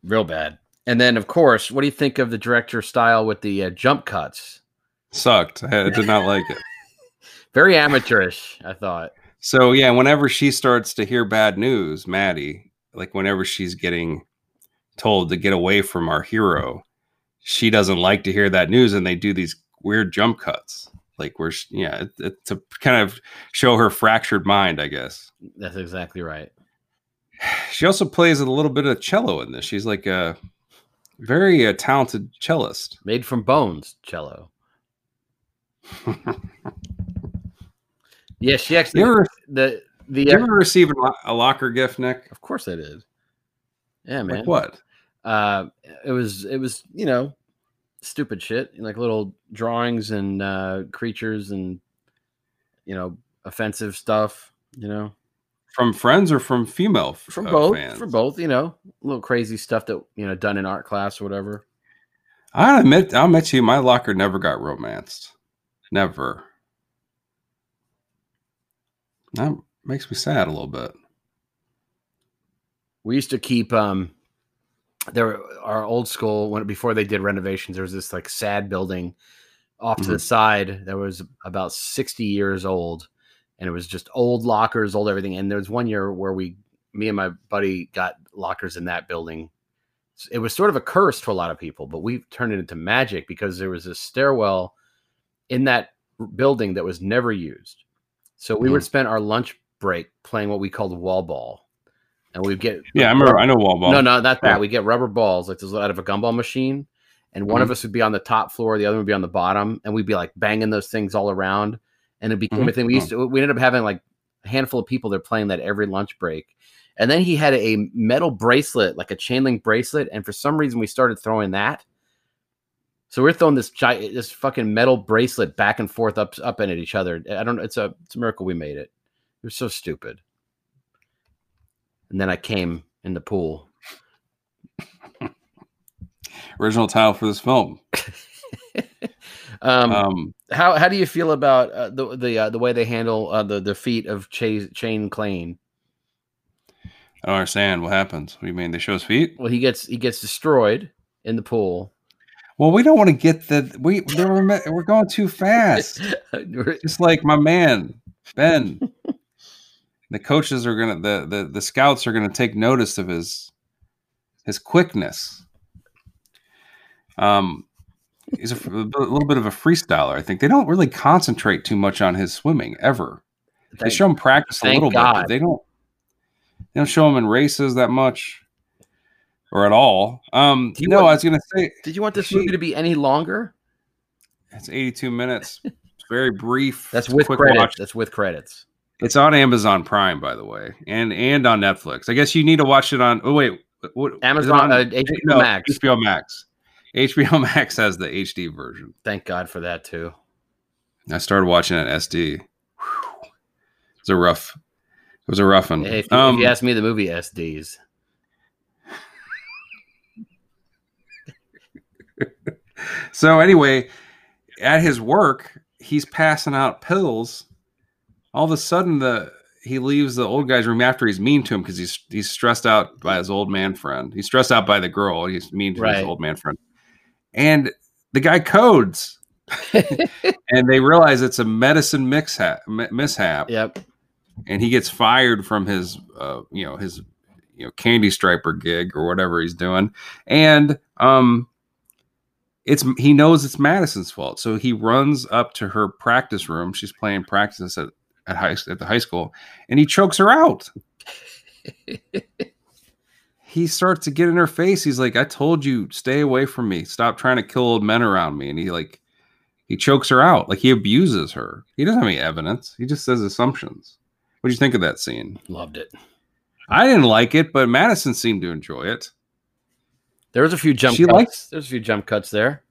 real bad. And then, of course, what do you think of the director's style with the jump cuts? Sucked. I did not like it. Very amateurish, I thought. So yeah, whenever she starts to hear bad news, Maddie, like whenever she's getting told to get away from our hero, she doesn't like to hear that news, and they do these weird jump cuts, like where to kind of show her fractured mind, I guess. That's exactly right. She also plays a little bit of cello in this. She's like a very talented cellist, made from bones cello. Yeah, she actually. You ever receive a locker gift, Nick? Of course I did. Yeah, man. Like what? It was stupid shit, like little drawings and creatures and offensive stuff, from friends or from female from both fans. From both, little crazy stuff that done in art class or whatever. I'll admit to you, my locker never got romanced, never. That makes me sad a little bit. We used to keep there, our old school, before they did renovations, there was this like sad building off to the side that was about 60 years old, and it was just old lockers, old everything. And there was one year where me and my buddy got lockers in that building. It was sort of a curse to a lot of people, but we turned it into magic because there was a stairwell in that building that was never used. So we would spend our lunch break playing what we called wall ball. And we get I know wall ball. No, not that. Yeah. We get rubber balls like this out of a gumball machine, and one of us would be on the top floor, the other would be on the bottom, and we'd be like banging those things all around, and it became a thing. We ended up having like a handful of people that are playing that every lunch break. And then he had a metal bracelet, like a chain link bracelet, and for some reason we started throwing that. So we're throwing this fucking metal bracelet back and forth up at each other. I don't know. It's a miracle we made it. It was so stupid. And then I came in the pool. Original title for this film. How do you feel about the way they handle the defeat of Clayne? I don't understand what happens. What do you mean? They show his feet? Well, he gets destroyed in the pool. Well, we don't want to get the we're going too fast. Just like my man Ben. The coaches are gonna the scouts are gonna take notice of his quickness. He's a little bit of a freestyler. I think they don't really concentrate too much on his swimming ever. They show him practice a little bit, but they don't show him in races that much or at all. I was gonna say, did you want this movie to be any longer? It's 82 minutes. It's very brief. That's with credits. That's with credits. It's on Amazon Prime, by the way, and on Netflix. I guess you need to watch it on. Oh wait, what, Amazon Max. HBO Max. HBO Max has the HD version. Thank God for that too. I started watching it SD. It was a rough one. Hey, if you ask me, the movie SDs. So anyway, at his work, he's passing out pills. All of a sudden, he leaves the old guy's room after he's mean to him because he's stressed out by his old man friend. He's stressed out by the girl. He's mean to his old man friend. And the guy codes. And they realize it's a medicine mishap. Yep. And he gets fired from his candy striper gig or whatever he's doing. And he knows it's Madison's fault. So he runs up to her practice room. She's playing practice at the high school, and he chokes her out. He starts to get in her face. He's like, "I told you, stay away from me. Stop trying to kill old men around me." And he chokes her out. Like, he abuses her. He doesn't have any evidence. He just says assumptions. What do you think of that scene? Loved it. I didn't like it, but Madison seemed to enjoy it. There was a few jump cuts. There's a few jump cuts there.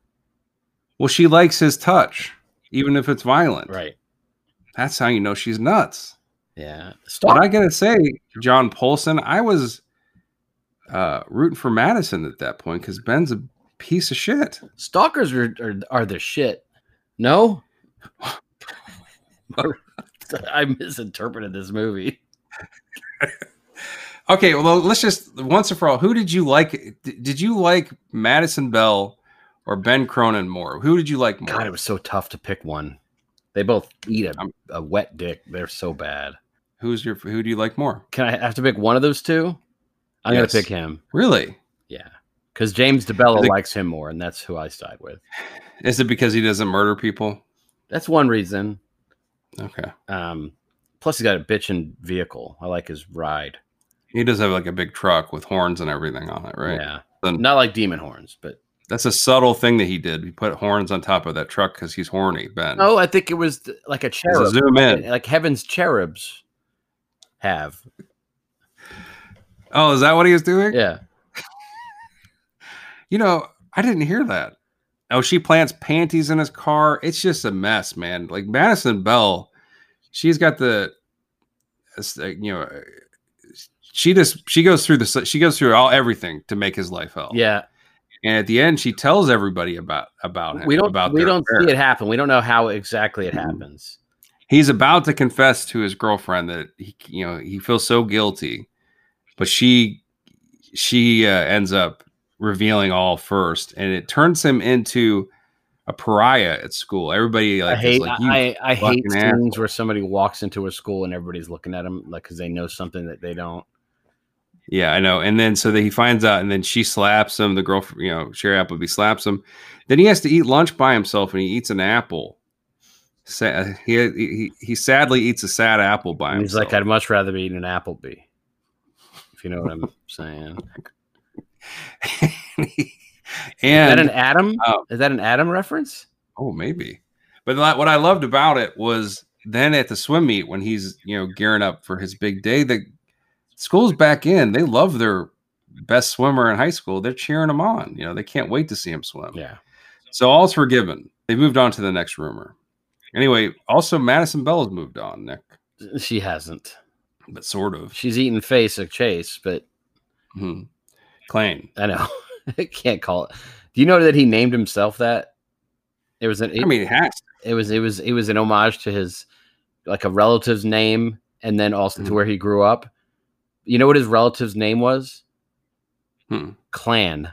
Well, she likes his touch, even if it's violent. Right. That's how you know she's nuts. Yeah. Stop. But I gotta say, John Polson, I was rooting for Madison at that point because Ben's a piece of shit. Stalkers are the shit. No? I misinterpreted this movie. Okay, well, let's just once and for all. Who did you like? Did you like Madison Belle or Ben Cronin more? Who did you like more? God, it was so tough to pick one. They both eat a wet dick. They're so bad. Who do you like more? Can I have to pick one of those two? I'm gonna pick him. Really? Yeah, because James DeBello likes him more, and that's who I side with. Is it because he doesn't murder people? That's one reason. Okay. Plus, he's got a bitchin' vehicle. I like his ride. He does have like a big truck with horns and everything on it, right? Yeah. Not like demon horns, but that's a subtle thing that he did. He put horns on top of that truck because he's horny, Ben. Oh, I think it was like a cherub. Zoom in. Like Heaven's Cherubs have. Oh, is that what he was doing? Yeah. I didn't hear that. Oh, she plants panties in his car. It's just a mess, man. Like Madison Belle, she's got She goes through everything to make his life hell. Yeah, and at the end, she tells everybody about him. We don't see it happen. We don't know how exactly it happens. He's about to confess to his girlfriend that he feels so guilty, but she ends up revealing all first, and it turns him into a pariah at school. Everybody I hate scenes where somebody walks into a school and everybody's looking at him like because they know something that they don't. Yeah, I know. And then so that he finds out, and then she slaps him. The girl, Shiri Appleby slaps him. Then he has to eat lunch by himself, and he eats an apple. He sadly eats a sad apple by himself. He's like, I'd much rather be eating an Appleby, if you know what I'm saying. And is that an Adam? Is that an Adam reference? Oh, maybe. But what I loved about it was then at the swim meet when he's gearing up for his big day, the school's back in. They love their best swimmer in high school. They're cheering him on. They can't wait to see him swim. Yeah. So all's forgiven. They moved on to the next rumor. Anyway, also Madison Belle has moved on, Nick. She hasn't. But sort of. She's eaten face of Chase, but Clayne. I know. I can't call it. Do you know that he named himself that? It was it has to. It was an homage to his like a relative's name, and then also to where he grew up. You know what his relative's name was? Clan.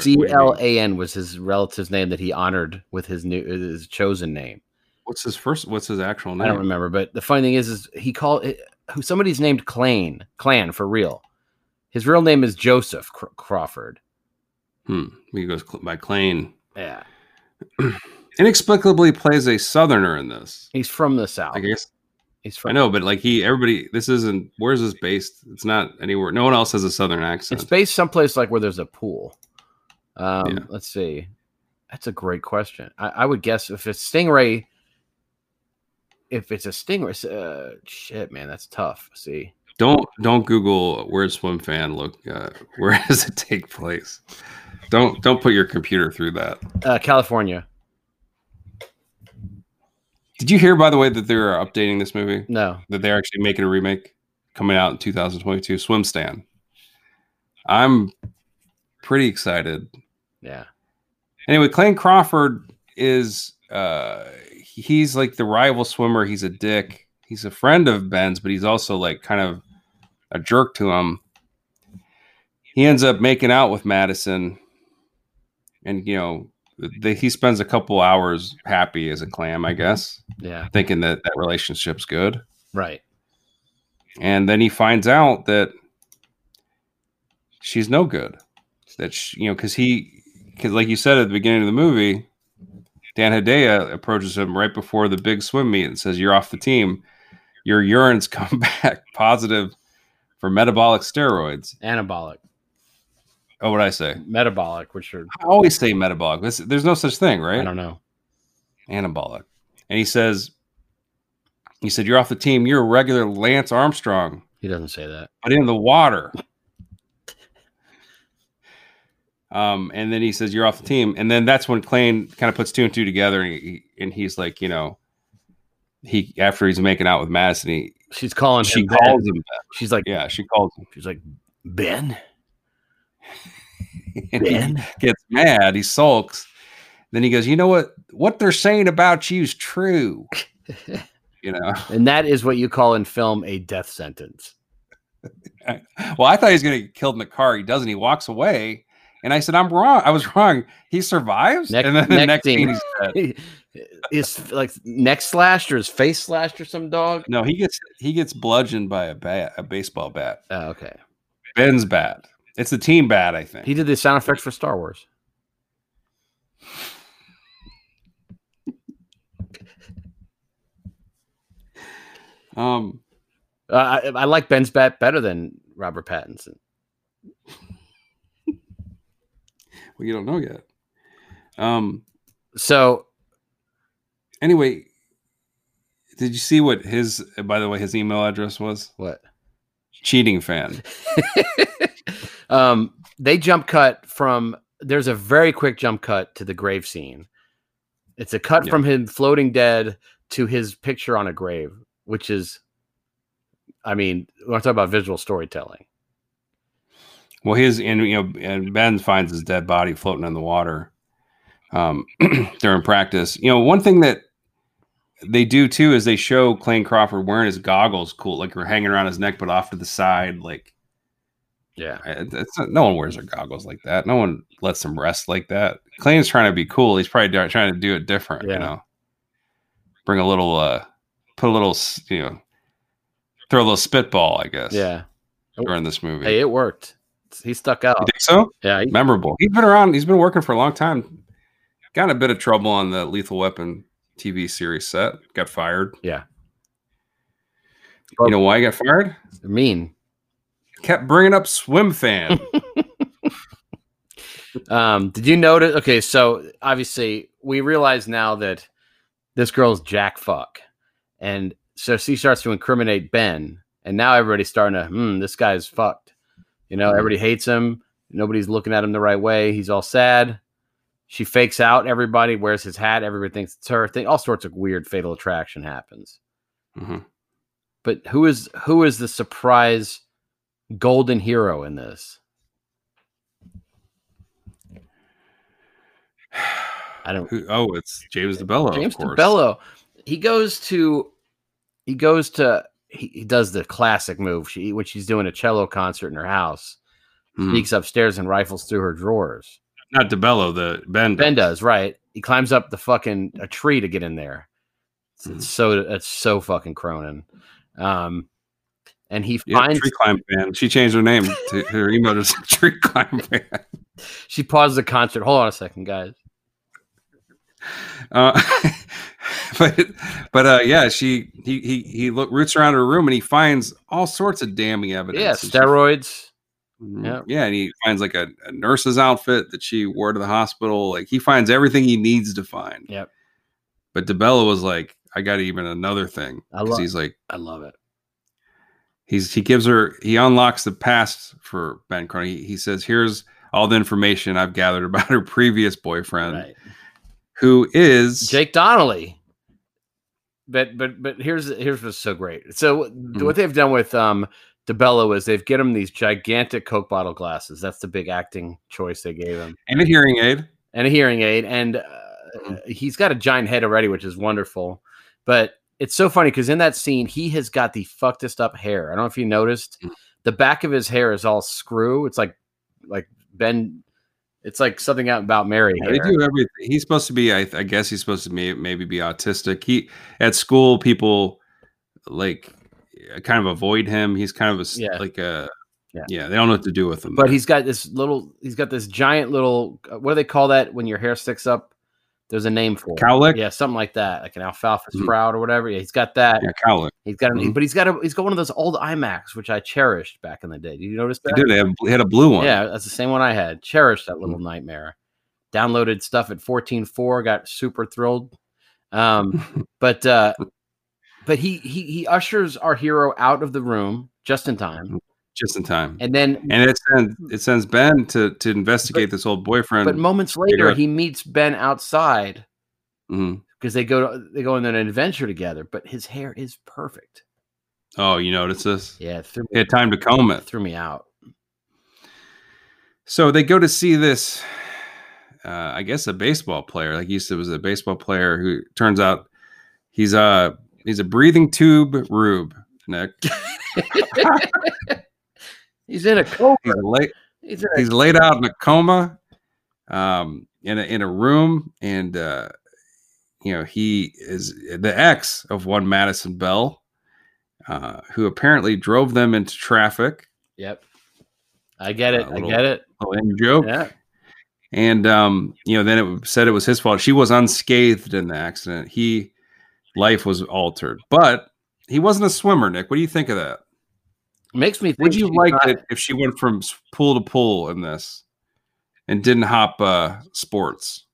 CLAN was his relative's name that he honored with his new his chosen name. What's his first? What's his actual name? I don't remember. But the funny thing is he called it, somebody's named Clayne Clan for real. His real name is Joseph Crawford. He goes by Clayne. Yeah. Inexplicably plays a Southerner in this. He's from the South. I guess he's from. I know, but like everybody. This isn't. Where's this based? It's not anywhere. No one else has a Southern accent. It's based someplace like where there's a pool. Let's see. That's a great question. I would guess if it's Stingray, shit, man, that's tough. See, don't Google where's Swim Fan. Look, where does it take place? Don't put your computer through that. California. Did you hear, by the way, that they're updating this movie? No, that they're actually making a remake coming out in 2022. Swim Stan. I'm pretty excited. Yeah. Anyway, Clayne Crawford is he's like the rival swimmer. He's a dick. He's a friend of Ben's, but he's also like kind of a jerk to him. He ends up making out with Madison, and you know he spends a couple hours happy as a clam, I guess. Yeah, thinking that relationship's good, right? And then he finds out that she's no good. That she, you know, because like you said at the beginning of the movie, Dan Hedaya approaches him right before the big swim meet and says, "You're off the team. Your urine's come back positive for metabolic steroids." Anabolic. Oh, what did I say? Metabolic, which are... I always say metabolic. There's no such thing, right? I don't know. Anabolic. And he said, "You're off the team. You're a regular Lance Armstrong." He doesn't say that. But in the water. And then he says, "You're off the team." And then that's when Clayne kind of puts two and two together. And he's like, you know, after he's making out with Madison, she calls him. She's like, yeah, she calls him. She's like, "Ben." And he gets mad. He sulks. Then he goes, "You know what? What they're saying about you is true." You know, and that is what you call in film a death sentence. Well, I thought he was going to get killed in the car. He doesn't. He walks away, and I said, "I'm wrong. I was wrong." He survives, and then the next scene he's dead. Is like neck slashed or his face slashed or some dog. No, he gets bludgeoned by a baseball bat. Oh, okay, Ben's bat. It's the team bat, I think. He did the sound effects for Star Wars. I like Ben's bat better than Robert Pattinson. Well, you don't know yet. So anyway, did you see what his email address was? What? Cheating fan. They jump cut from, there's a very quick jump cut to the grave scene. It's a cut from him floating dead to his picture on a grave, which is, I mean, we're talking about visual storytelling. Well, and Ben finds his dead body floating in the water during practice. You know, one thing that they do too is they show Clayne Crawford wearing his goggles, cool, like they're hanging around his neck, but off to the side, like. Yeah, no one wears their goggles like that. No one lets them rest like that. Clayne's trying to be cool. He's probably trying to do it different. Yeah. You know, bring a little, put a little, you know, throw a little spitball, I guess. Yeah, during this movie, hey, it worked. He stuck out. You think so? Yeah, memorable. He's been around. He's been working for a long time. Got in a bit of trouble on the Lethal Weapon TV series set. Got fired. Yeah. You know why he got fired? Mean. Kept bringing up Swim Fan. Did you notice? Okay, so obviously we realize now that this girl's Jack Fuck, and so she starts to incriminate Ben, and now everybody's starting to, this guy's fucked. You know, everybody hates him. Nobody's looking at him the right way. He's all sad. She fakes out. Everybody wears his hat. Everybody thinks it's her thing. All sorts of weird fatal attraction happens. Mm-hmm. But who is the surprise golden hero in this? I don't. Oh, it's James DeBello. James DeBello. He goes to he does the classic move. When she's doing a cello concert in her house, sneaks upstairs and rifles through her drawers. Not DeBello, the Ben. Ben does, right? He climbs up the fucking a tree to get in there. It's so fucking Cronin. And he finds Tree Climb Fan. She changed her name to her email to Tree Climb Fan. She paused the concert. Hold on a second, guys. Yeah, he roots around her room and he finds all sorts of damning evidence. Yeah, steroids. Yeah, and he finds like a nurse's outfit that she wore to the hospital. Like he finds everything he needs to find. Yep. But DeBello was like, I got even another thing. He's like, I love it. He unlocks the past for Ben Cronin. He says, here's all the information I've gathered about her previous boyfriend, who is Jake Donnelly. But here's what's so great. So what they've done with DeBello is they've given him these gigantic Coke bottle glasses. That's the big acting choice they gave him. And a hearing aid. And he's got a giant head already, which is wonderful. But it's so funny because in that scene, he has got the fuckedest up hair. I don't know if you noticed. The back of his hair is all screw. It's like Ben. It's like something out about Mary. Yeah, they do everything. He's supposed to be, I guess he's supposed to maybe be autistic. He at school, people like kind of avoid him. He's kind of they don't know what to do with him. But he's got this giant little, what do they call that when your hair sticks up? There's a name for it. Cowlick? Yeah, something like that. Like an alfalfa sprout or whatever. Yeah, he's got that. Yeah, cowlick. He's got but he's got one of those old iMacs, which I cherished back in the day. Did you notice that? I did. He had a blue one. Yeah, that's the same one I had. Cherished that little nightmare. Downloaded stuff at 14.4, got super thrilled. But he ushers our hero out of the room just in time. And then it sends Ben to investigate this old boyfriend. But moments later, he meets Ben outside because they go on an adventure together. But his hair is perfect. Oh, you notice this? Yeah, he had time to comb it. Threw me out. So they go to see this. I guess a baseball player. Like you said, it was a baseball player who turns out he's a breathing tube rube, Nick. He's in a coma. He's laid out in a coma, in a room, and he is the ex of one Madison Bell, who apparently drove them into traffic. Yep, I get it. I get it. Little joke. Yeah. And then it said it was his fault. She was unscathed in the accident. Life was altered, but he wasn't a swimmer. Nick, what do you think of that? Makes me think. Would you like it if she went from pool to pool in this and didn't hop sports?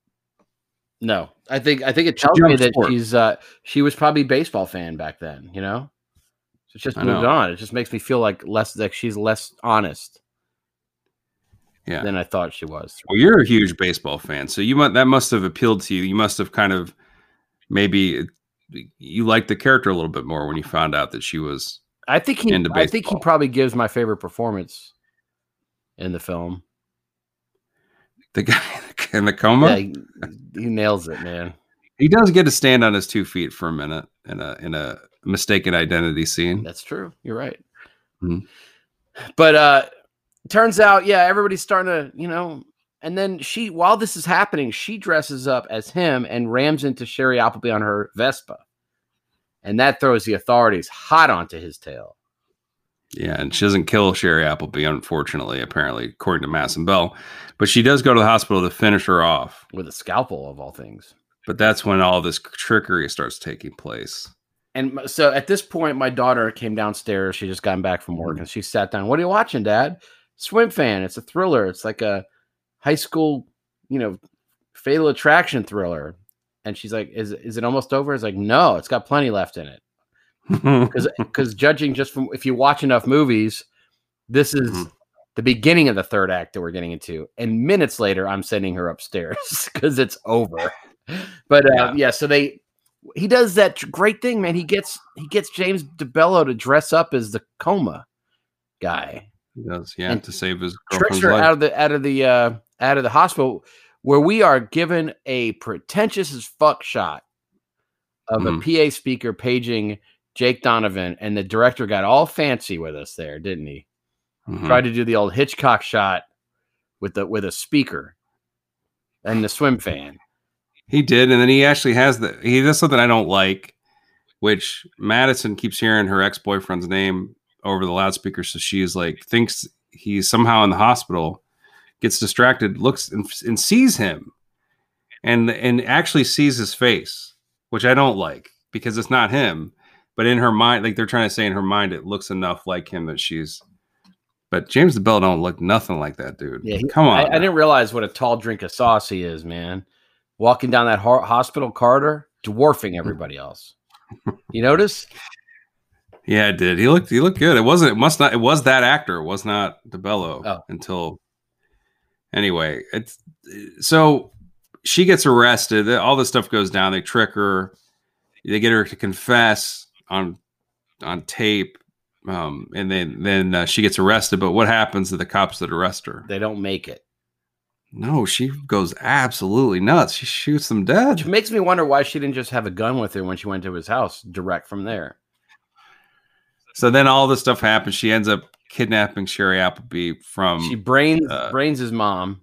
No, I think it tells me that she was probably a baseball fan back then, you know? So it's just moved on. It just makes me feel like she's less honest than I thought she was. Well, you're a huge baseball fan, so that must have appealed to you. You must have kind of you liked the character a little bit more when you found out that she was. I think he probably gives my favorite performance in the film. The guy in the coma? Yeah, he nails it, man. He does get to stand on his 2 feet for a minute in a mistaken identity scene. That's true. You're right. Mm-hmm. But turns out, everybody's starting to, and then while this is happening, she dresses up as him and rams into Shiri Appleby on her Vespa. And that throws the authorities hot onto his tail. Yeah, and she doesn't kill Shiri Appleby, unfortunately, apparently, according to Madison Bell. But she does go to the hospital to finish her off. With a scalpel, of all things. But that's when all this trickery starts taking place. And so at this point, my daughter came downstairs. She just gotten back from work, and she sat down. What are you watching, Dad? Swim Fan. It's a thriller. It's like a high school, fatal attraction thriller. And she's like, is it almost over? It's like, no, it's got plenty left in it. Because judging just from, if you watch enough movies, this is the beginning of the third act that we're getting into. And minutes later, I'm sending her upstairs because it's over. But so he does that great thing, man. He gets James DeBello to dress up as the coma guy. He does, and to save his girlfriend's life. out of the hospital, where we are given a pretentious as fuck shot of a PA speaker paging Jake Donovan, and the director got all fancy with us there, didn't he? Mm-hmm. Tried to do the old Hitchcock shot with a speaker and the swim fan. He did, and then he actually has the he does something I don't like, which Madison keeps hearing her ex-boyfriend's name over the loudspeaker, so she's like thinks he's somehow in the hospital, gets distracted, looks and sees him, and actually sees his face, which I don't like because it's not him. But in her mind, like they're trying to say in her mind, it looks enough like him that she's. But James DeBello don't look nothing like that, dude. Yeah, come on. I didn't realize what a tall drink of sauce he is, man. Walking down that hospital corridor, dwarfing everybody else. You notice? Yeah, I did. He looked good. It wasn't. It must not. It was that actor. It was not DeBello until. Anyway, it's so she gets arrested. All this stuff goes down. They trick her. They get her to confess on tape. And then she gets arrested. But what happens to the cops that arrest her? They don't make it. No, she goes absolutely nuts. She shoots them dead. Which makes me wonder why she didn't just have a gun with her when she went to his house direct from there. So then all this stuff happens. She ends up kidnapping Shiri Appleby from... She brains his mom.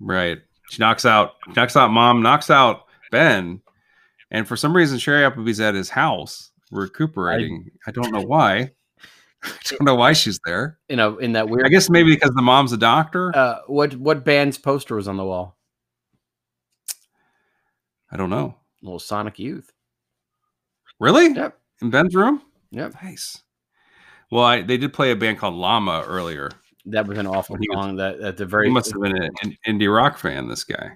Right. She knocks out mom, knocks out Ben. And for some reason, Shiri Appleby's at his house recuperating. I don't know why. I don't know why she's there. You know, in that weird... I guess maybe because the mom's a doctor. What band's poster was on the wall? I don't know. A little Sonic Youth. Really? Yep. In Ben's room? Yep. Nice. Well, they did play a band called Llama earlier. That was an awful song. That at the very... He must have been an indie rock fan, this guy.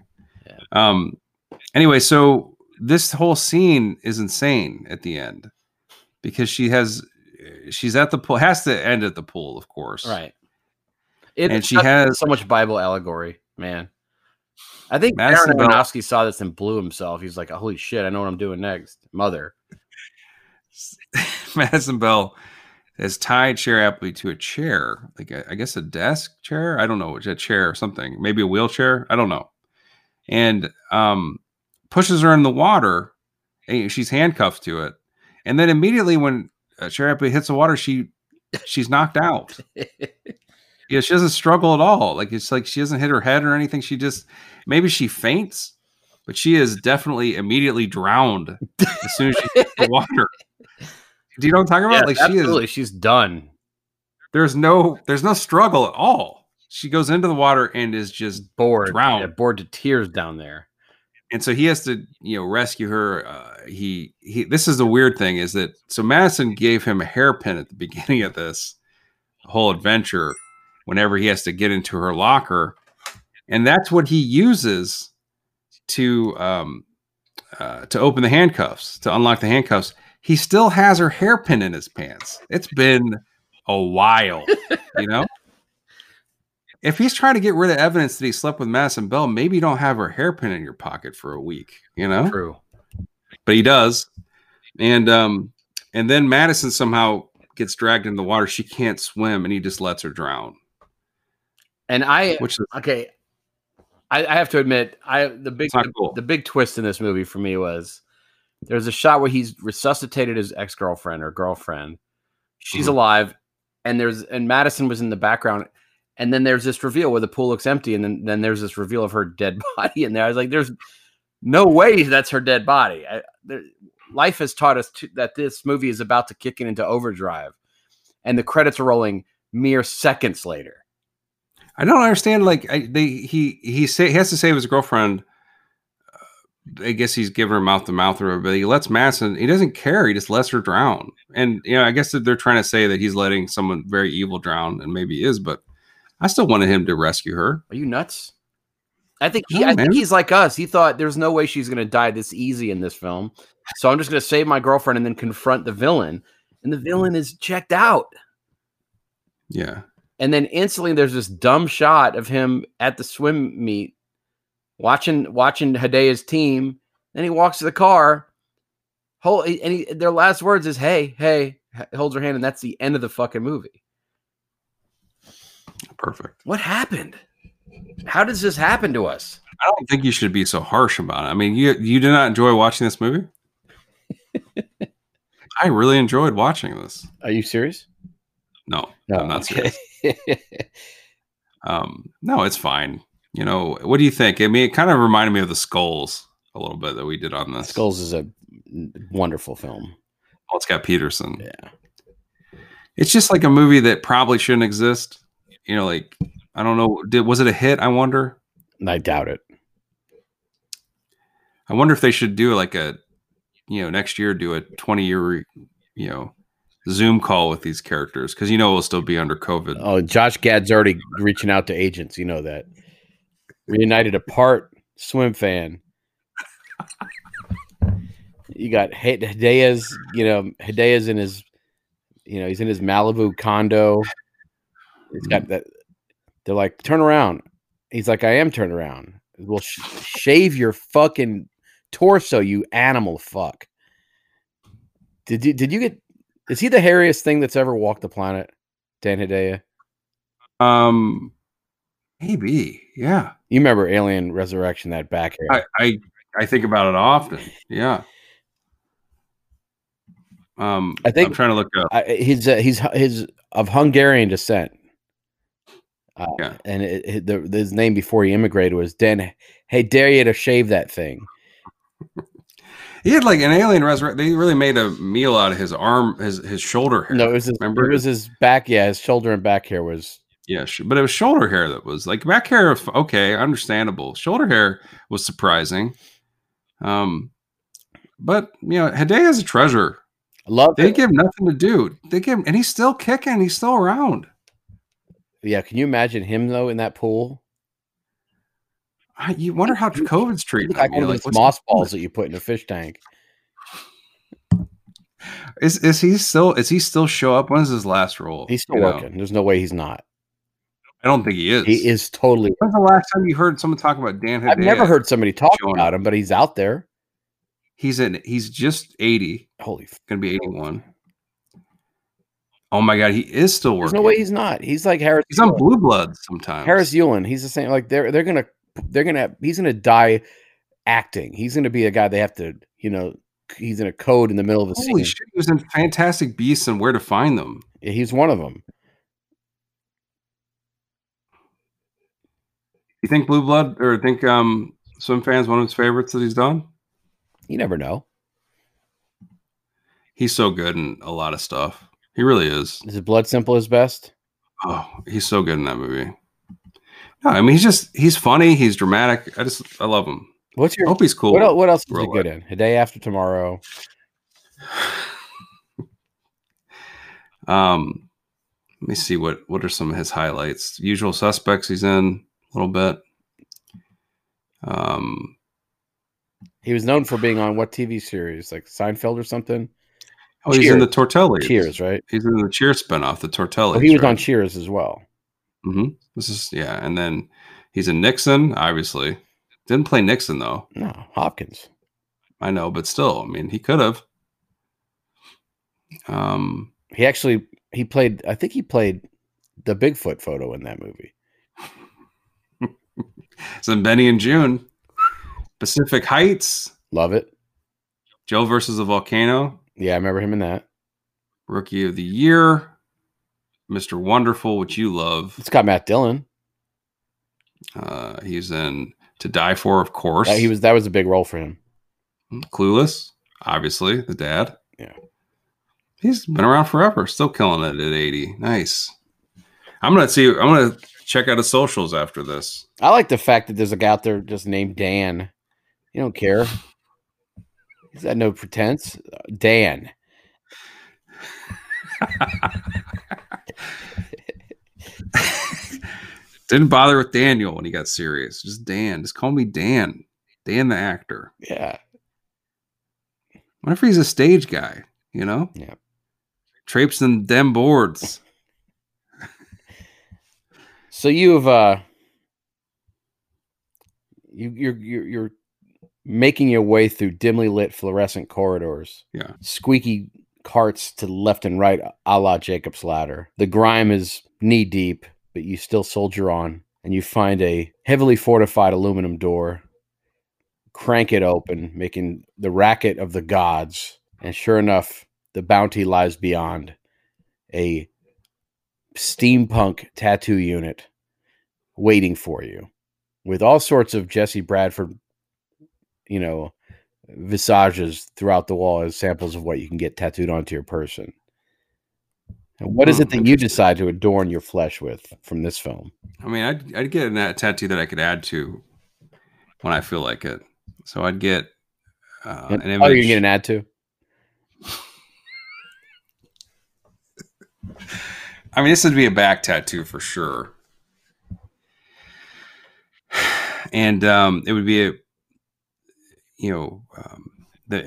Yeah. Anyway, so this whole scene is insane at the end because she's at the pool, has to end at the pool, of course. Right. And she has so much Bible allegory, man. I think Madison Aaron Aronofsky saw this and blew himself. He's like, holy shit, I know what I'm doing next. Mother. Madison Bell has tied Shiri Appleby to a chair, like I guess a desk chair. I don't know, a chair or something, maybe a wheelchair. I don't know. And pushes her in the water. And she's handcuffed to it. And then immediately when Shiri Appleby hits the water, she's knocked out. Yeah, she doesn't struggle at all. Like it's like she doesn't hit her head or anything. She just maybe she faints, but she is definitely immediately drowned as soon as she hits the water. Do you know what I'm talking about? Yeah, like absolutely. She's done. There's no struggle at all. She goes into the water and is just drowned, bored to tears down there. And so he has to, rescue her. This is the weird thing is that so Madison gave him a hairpin at the beginning of this whole adventure. Whenever he has to get into her locker, and that's what he uses to open the handcuffs, to unlock the handcuffs. He still has her hairpin in his pants. It's been a while, you know? If he's trying to get rid of evidence that he slept with Madison Bell, maybe you don't have her hairpin in your pocket for a week, you know? True. But he does. And then Madison somehow gets dragged in the water. She can't swim, and he just lets her drown. And I have to admit, the big twist in this movie for me was there's a shot where he's resuscitated his ex-girlfriend or girlfriend. She's alive, and Madison was in the background. And then there's this reveal where the pool looks empty, and then there's this reveal of her dead body in there. I was like, there's no way that's her dead body. Life has taught us that this movie is about to kick into overdrive, and the credits are rolling mere seconds later. I don't understand. Like he has to save his girlfriend. I guess he's giving her mouth to mouth, but he lets Madison. He doesn't care. He just lets her drown. And I guess that they're trying to say that he's letting someone very evil drown, and maybe he is. But I still wanted him to rescue her. Are you nuts? I think he's like us. He thought there's no way she's going to die this easy in this film. So I'm just going to save my girlfriend and then confront the villain. And the villain is checked out. Yeah. And then instantly there's this dumb shot of him at the swim meet watching Hedaya's team. Then he walks to the car. Their last words is, hey, holds her hand. And that's the end of the fucking movie. Perfect. What happened? How does this happen to us? I don't think you should be so harsh about it. I mean, you did not enjoy watching this movie? I really enjoyed watching this. Are you serious? No, I'm not serious. No, it's fine. You know, what do you think? I mean, it kind of reminded me of The Skulls a little bit that we did on this. Skulls is a wonderful film. Oh, it's got Peterson. Yeah. It's just like a movie that probably shouldn't exist. You know, like, I don't know. Was it a hit? I wonder. I doubt it. I wonder if they should do like a, you know, next year, do a 20-year, you know, Zoom call with these characters. Cause you know, we'll still be under COVID. Oh, Josh Gad's already reaching out to agents. You know that. Reunited Apart, Swim Fan. You got Hedaya's, you know, Hedaya's in his, you know, he's in his Malibu condo. He's got that. They're like, turn around. He's like, I am turned around. Well, shave your fucking torso, you animal fuck. Did you get, is he the hairiest thing that's ever walked the planet? Dan Hedaya? Maybe. Yeah. You remember Alien Resurrection, that back hair. I think about it often. Yeah. I think I'm trying to look up. He's of Hungarian descent. Yeah. And his name before he immigrated was Dan Hedaya to shave that thing. He had like an alien resurrection. They really made a meal out of his arm, his shoulder hair. No, it was his back. Yeah, his shoulder and back hair was. Yeah, but it was shoulder hair that was like back hair. Okay, understandable. Shoulder hair was surprising. But you know, Hedaya is a treasure. I love. They give him nothing to do. They give him, and he's still kicking. He's still around. Yeah, can you imagine him though in that pool? You wonder how COVID's treating him. One of those moss balls that you put in a fish tank. Is he still show up? When's his last role? He's still working. There's no way he's not. I don't think he is. He is totally. When's the last time you heard someone talk about Dan Hedaya? I've never heard somebody talk about him, but he's out there. He's just 80. Holy, gonna be 81. Oh my God, he is still working. There's no way he's not. He's like Harris. He's on Blue Bloods sometimes. Harris Yulin. He's the same. Like he's gonna die acting. He's gonna be a guy they have to, you know, he's in a code in the middle of a scene. Holy shit, he was in Fantastic Beasts and Where to Find Them. Yeah, he's one of them. You think Blue Blood or think Swim Fan's one of his favorites that he's done? You never know. He's so good in a lot of stuff. He really is. Is it Blood Simple his best? Oh, he's so good in that movie. No, I mean, he's funny. He's dramatic. I love him. I hope he's cool. What else is he good in? A Day After Tomorrow. Let me see. What are some of his highlights? Usual Suspects he's in a little bit. He was known for being on what TV series? Like Seinfeld or something? Oh, Cheers. He's in the Tortellis. Cheers, right? He's in the Cheers spinoff, the Tortellis. Oh, he was on Cheers as well. Mm-hmm. And then he's in Nixon, obviously. Didn't play Nixon, though. No, Hopkins. I know, but still, I mean, he could have. He played the Bigfoot photo in that movie. It's in Benny and June. Pacific Heights. Love it. Joe versus the Volcano. Yeah, I remember him in that. Rookie of the Year, Mr. Wonderful, which you love. It's got Matt Dillon. He's in To Die For, of course. Yeah, that was a big role for him. Clueless, obviously, the dad. Yeah. He's been around forever, still killing it at 80. Nice. I'm gonna check out his socials after this. I like the fact that there's a guy out there just named Dan. You don't care. Is that no pretense? Dan. Didn't bother with Daniel when he got serious. Just Dan. Just call me Dan. Dan the actor. Yeah. What if he's a stage guy, you know? Yeah. Traipsing them boards. So you've you're making your way through dimly lit fluorescent corridors. Yeah. Squeaky carts to left and right, a la Jacob's Ladder. The grime is knee deep, but you still soldier on, and you find a heavily fortified aluminum door. Crank it open, making the racket of the gods. And sure enough, The bounty lies beyond. A steampunk tattoo unit waiting for you with all sorts of Jesse Bradford, you know, visages throughout the wall as samples of what you can get tattooed onto your person. And what is it that you decide to adorn your flesh with from this film? I mean, I'd get a tattoo that I could add to when I feel like it. So I'd get an image. Oh, you're going to get an add to? I mean, this would be a back tattoo for sure. And it would be the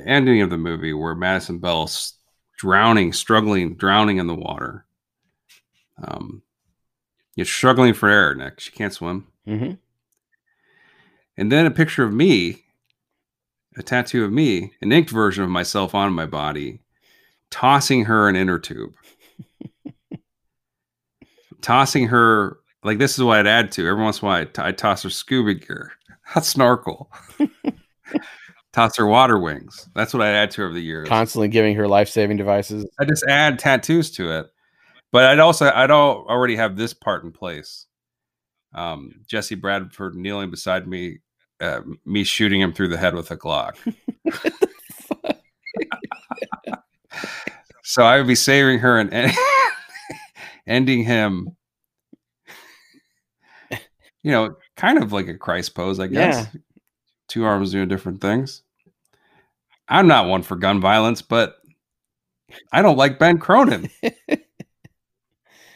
ending of the movie where Madison Bell's drowning in the water. You're struggling for air, Nick. She can't swim. Mm-hmm. And then a picture of me, a tattoo of me, an inked version of myself on my body, tossing her an inner tube. Tossing her, like, this is what I'd add to. Every once in a while, I toss her scuba gear. I'd snorkel. Toss her water wings. That's what I'd add to her over the years. Constantly giving her life-saving devices. I just add tattoos to it. But I'd already have this part in place. Jesse Bradford kneeling beside me, me shooting him through the head with a Glock. So I would be saving her and ending him, you know, kind of like a Christ pose, I guess. Yeah. Two arms doing different things. I'm not one for gun violence, but I don't like Ben Cronin. I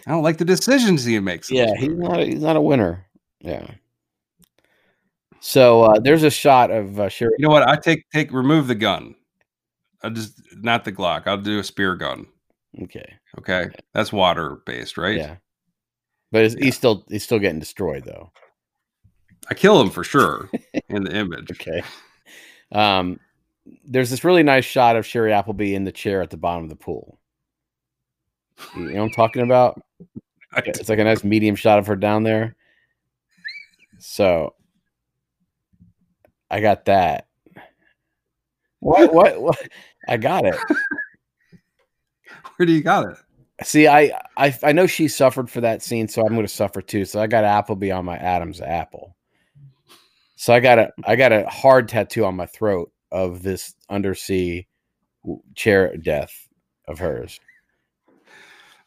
don't like the decisions he makes. Yeah, he's not a winner. Yeah. So there's a shot of Shiri. You know what? I remove the gun. I'll just not the Glock. I'll do a spear gun. Okay. That's water based, right? Yeah. But he's still getting destroyed though. I kill him for sure in the image. Okay. There's this really nice shot of Shiri Appleby in the chair at the bottom of the pool. You know what I'm talking about? It's like a nice medium shot of her down there. So I got that. What? I got it. Where do you got it? See, I know she suffered for that scene, so I'm going to suffer too. So I got Appleby on my Adam's apple. So I got a hard tattoo on my throat of this undersea chair death of hers.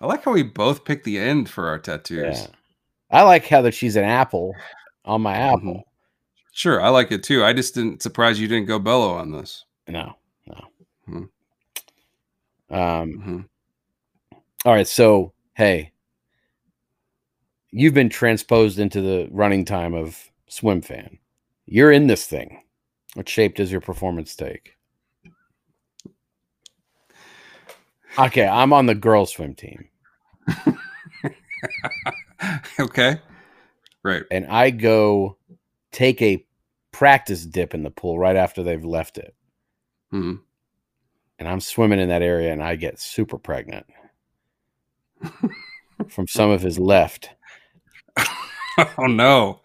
I like how we both pick the end for our tattoos. Yeah. I like how that she's an apple on my apple. Sure, I like it too. I just didn't surprise you didn't go Bello on this. No. All right, so hey, you've been transposed into the running time of Swim Fan. You're in this thing. What shape does your performance take? Okay, I'm on the girls' swim team. Okay. Right. And I go take a practice dip in the pool right after they've left it. Mm-hmm. And I'm swimming in that area and I get super pregnant from some of his left. Oh no.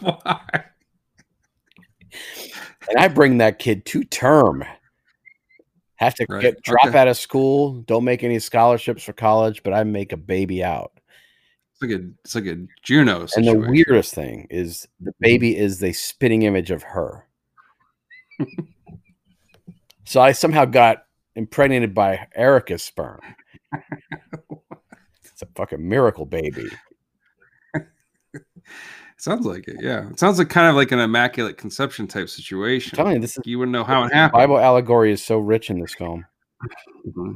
Why? And I bring that kid to term. Have to drop out of school. Don't make any scholarships for college, but I make a baby out. It's like a Juno situation. And the weirdest thing is the baby is the spitting image of her. So I somehow got impregnated by Erica's sperm. It's a fucking miracle baby. Sounds like it, yeah. It sounds like kind of like an immaculate conception type situation. I'm telling you, you wouldn't know how it happened. Bible allegory is so rich in this film. Mm-hmm.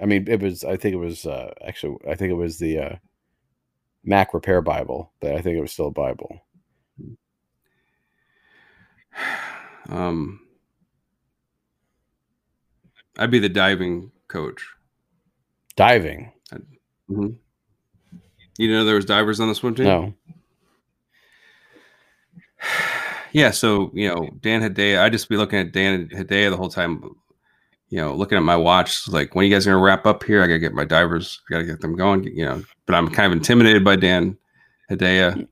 I mean, I think it was the Mac Repair Bible, but I think it was still a Bible. I'd be the diving coach. Diving? Mm-hmm. You know there was divers on the swim team? No. Yeah, so, you know, Dan Hedaya, I'd just be looking at Dan Hedaya the whole time, you know, looking at my watch, like, when are you guys going to wrap up here? I got to get my divers, I got to get them going, you know. But I'm kind of intimidated by Dan Hedaya.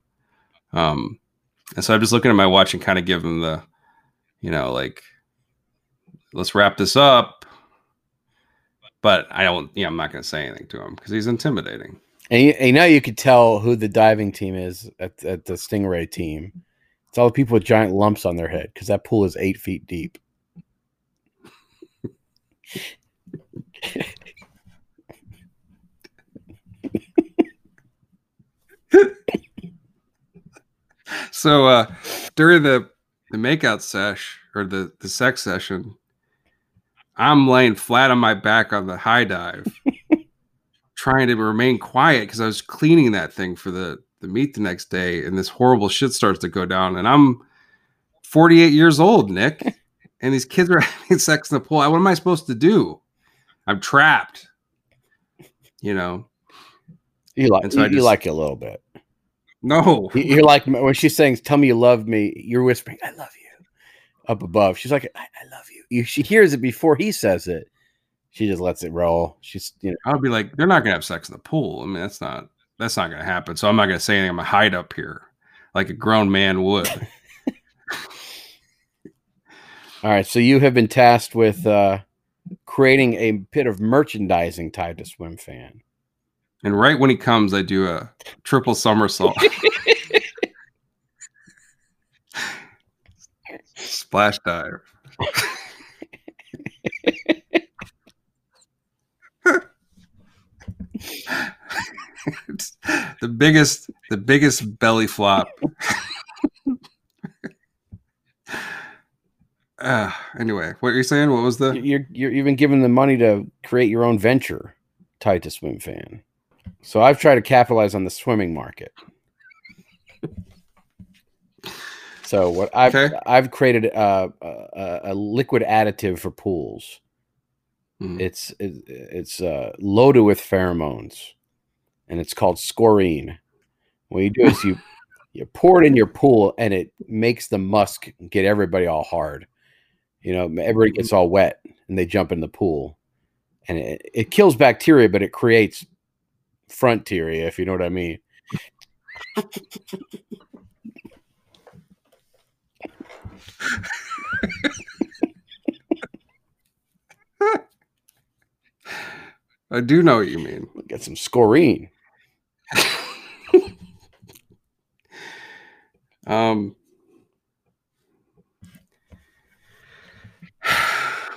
And so I'm just looking at my watch and kind of give him the, you know, like, let's wrap this up. But I don't, you know, I'm not going to say anything to him because he's intimidating. And you know, you could tell who the diving team is at the Stingray team. It's all the people with giant lumps on their head because that pool is 8 feet deep. So during the makeout sesh or the sex session, I'm laying flat on my back on the high dive, trying to remain quiet because I was cleaning that thing for the meet the next day, and this horrible shit starts to go down. And I'm 48 years old, Nick, and these kids are having sex in the pool. What am I supposed to do? I'm trapped, you know. You like it a little bit. No, you're like when she's saying, "Tell me you love me." You're whispering, "I love you," up above. She's like, "I love you." She hears it before he says it. She just lets it roll. She's, you know. I'll be like, "They're not gonna have sex in the pool." I mean, that's not gonna happen. So I'm not gonna say anything. I'm gonna hide up here, like a grown man would. All right. So you have been tasked with creating a bit of merchandising tied to Swim Fan. And right when he comes, I do a triple somersault. Splash dive. the biggest belly flop. Anyway, what are you saying? What was the... You've been given the money to create your own venture tied to Swim Fan. So I've tried to capitalize on the swimming market. So what I've created a liquid additive for pools. Mm. It's loaded with pheromones, and it's called scorine. What you do is you pour it in your pool, and it makes the musk get everybody all hard. You know, everybody gets all wet, and they jump in the pool, and it kills bacteria, but it creates frontier, if you know what I mean. I do know what you mean. Get some scorine.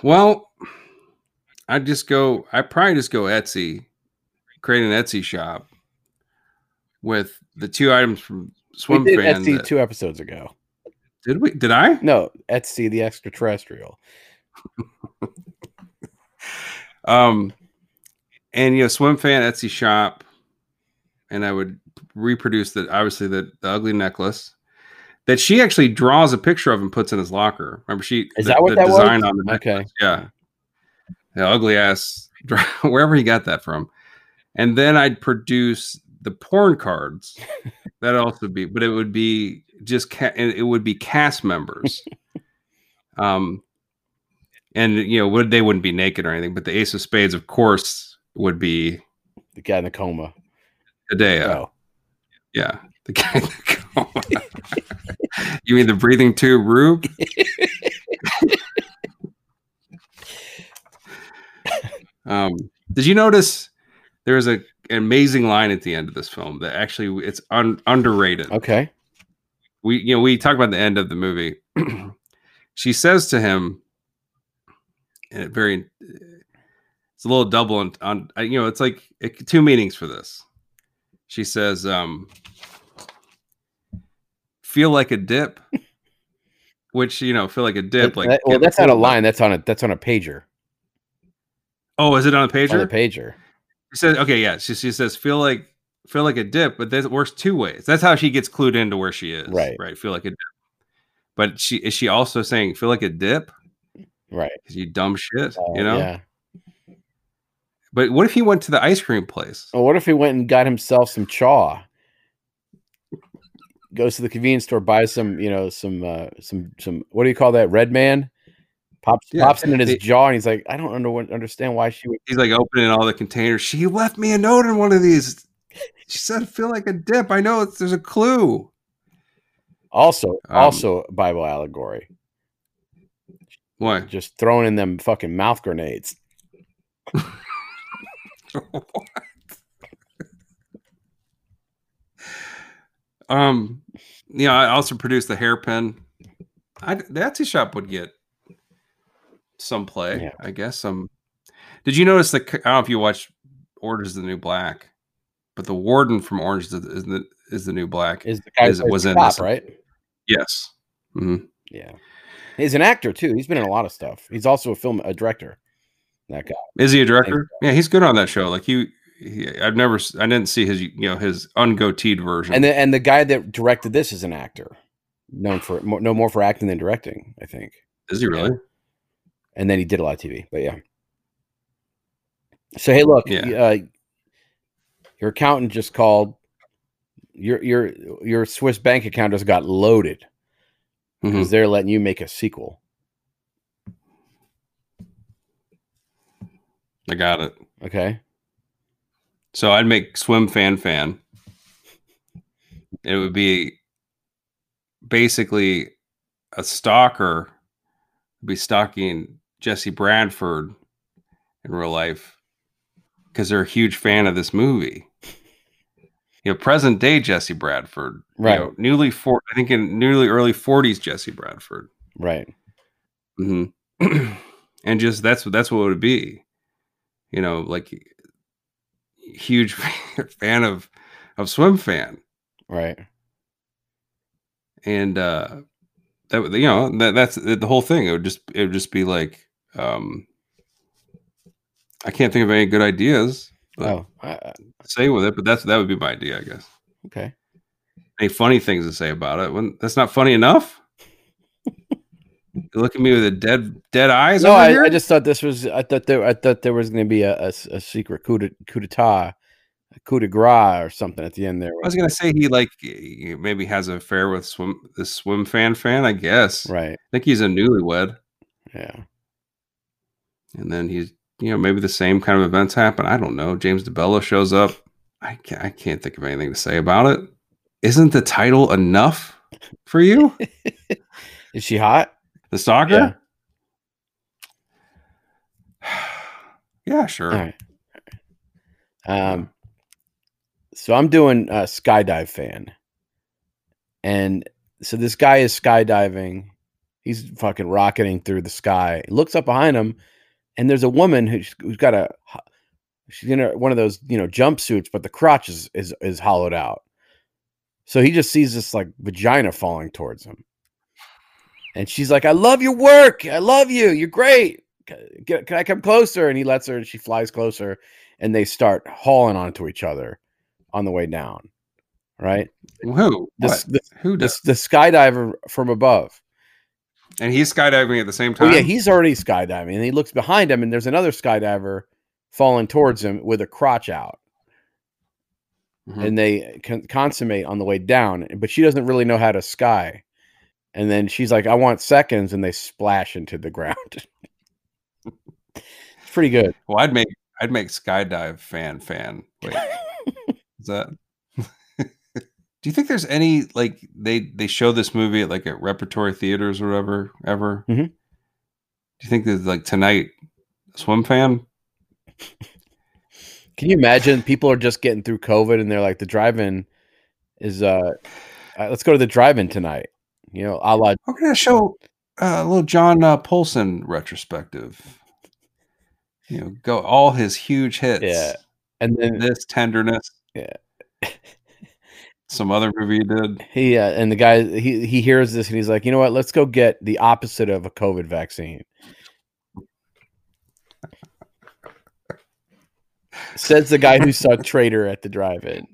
Well, I probably just go Etsy. Create an Etsy shop with the two items from Swim Fan. We did Etsy 2 episodes ago. Did we? Did I? No, Etsy the extraterrestrial. And you know, Swim Fan Etsy shop, and I would reproduce that. Obviously, the ugly necklace that she actually draws a picture of and puts in his locker. Remember, that was the design on the necklace. Okay, yeah, the ugly ass. Wherever he got that from. And then I'd produce the porn cards. That'd also be, but it would be just, it would be cast members. And you know, they wouldn't be naked or anything, but the Ace of Spades, of course, would be the guy in the coma. Hedaya. Oh. Yeah. The guy in the coma. You mean the breathing tube Rube? Did you notice? There's an amazing line at the end of this film that actually it's underrated. Okay. We talk about the end of the movie. She says to him, and it's a little double on, you know, it's like two meanings for this. She says, feel like a dip, which, you know, feel like a dip. That's not a line. That's on a pager. Oh, is it on a pager? On a pager. She says, okay, yeah. She says, feel like a dip, but that works two ways. That's how she gets clued into where she is. Right. Feel like a dip. But is she also saying, feel like a dip? Right. You dumb shit, you know? Yeah. But what if he went to the ice cream place? Well, what if he went and got himself some chaw? Goes to the convenience store, buys some, you know, some what do you call that? Red Man? Pops it in his jaw, and he's like, I don't understand why she would. He's like opening all the containers. She left me a note in one of these. She said, I feel like a dip. I know there's a clue. Also Bible allegory. What? Just throwing in them fucking mouth grenades. What? You know, I also produced the hairpin. The Etsy shop would get some play, yeah. I guess. Did you notice that? I don't know if you watched Orange Is the New Black, but the warden from Orange is the New Black is the guy that was in this, right? Yes. Mm-hmm. Yeah. He's an actor too. He's been in a lot of stuff. He's also a director. That guy. Is he a director? Yeah, he's good on that show. Like I didn't see his, you know, his ungoateed version. And the guy that directed this is an actor, known for more for acting than directing, I think. Is he really? Yeah. And then he did a lot of TV, but yeah. So hey, look, your accountant just called. Your Swiss bank account just got loaded because they're letting you make a sequel. I got it. Okay. So I'd make Swim Fan. It would be basically a stalker be stalking Jesse Bradford in real life because they're a huge fan of this movie. You know, present day Jesse Bradford, right? You know, newly early 40s Jesse Bradford, right? Mm-hmm. And just that's what it would be. You know, like huge fan of Swim Fan, right? And that, you know, that's the whole thing. It would just be like, I can't think of any good ideas. Oh, say with it, but that would be my idea, I guess. Okay. Any funny things to say about it? When that's not funny enough. You look at me with a dead eyes. No, over here? I just thought this was. I thought there was going to be a secret coup de grace or something at the end there. I was going to say he like maybe has an affair with the swim fan, I guess. Right. I think he's a newlywed. Yeah. And then he's, you know, maybe the same kind of events happen. I don't know. James DeBello shows up. I can't think of anything to say about it. Isn't the title enough for you? Is she hot? The stalker? Yeah, sure. All right. So I'm doing a skydive fan. And so this guy is skydiving. He's fucking rocketing through the sky. He looks up behind him. And there's a woman who's got she's in one of those, you know, jumpsuits, but the crotch is hollowed out. So he just sees this like vagina falling towards him. And she's like, I love your work. I love you. You're great. Can I come closer? And he lets her, and she flies closer, and they start hauling onto each other on the way down. Right. Who? The skydiver from above. And he's skydiving at the same time. Oh, yeah, he's already skydiving, and he looks behind him, and there's another skydiver falling towards him with a crotch out. Mm-hmm. And they consummate on the way down, but she doesn't really know how to sky. And then she's like, I want seconds, and they splash into the ground. It's pretty good. Well, I'd make skydive fan. Wait, is that? Do you think there's any, like, they show this movie at, like, at repertory theaters or whatever, ever? Mm-hmm. Do you think there's, like, tonight, Swim Fan? Can you imagine? People are just getting through COVID, and they're like, the drive-in is, let's go to the drive-in tonight. You know, a la... We're going to show a little John Polson retrospective. You know, go all his huge hits. Yeah. And then... This tenderness. Yeah. Some other movie he did. Yeah, and the guy, he hears this, and he's like, you know what? Let's go get the opposite of a COVID vaccine. Says the guy who saw Traitor at the drive-in.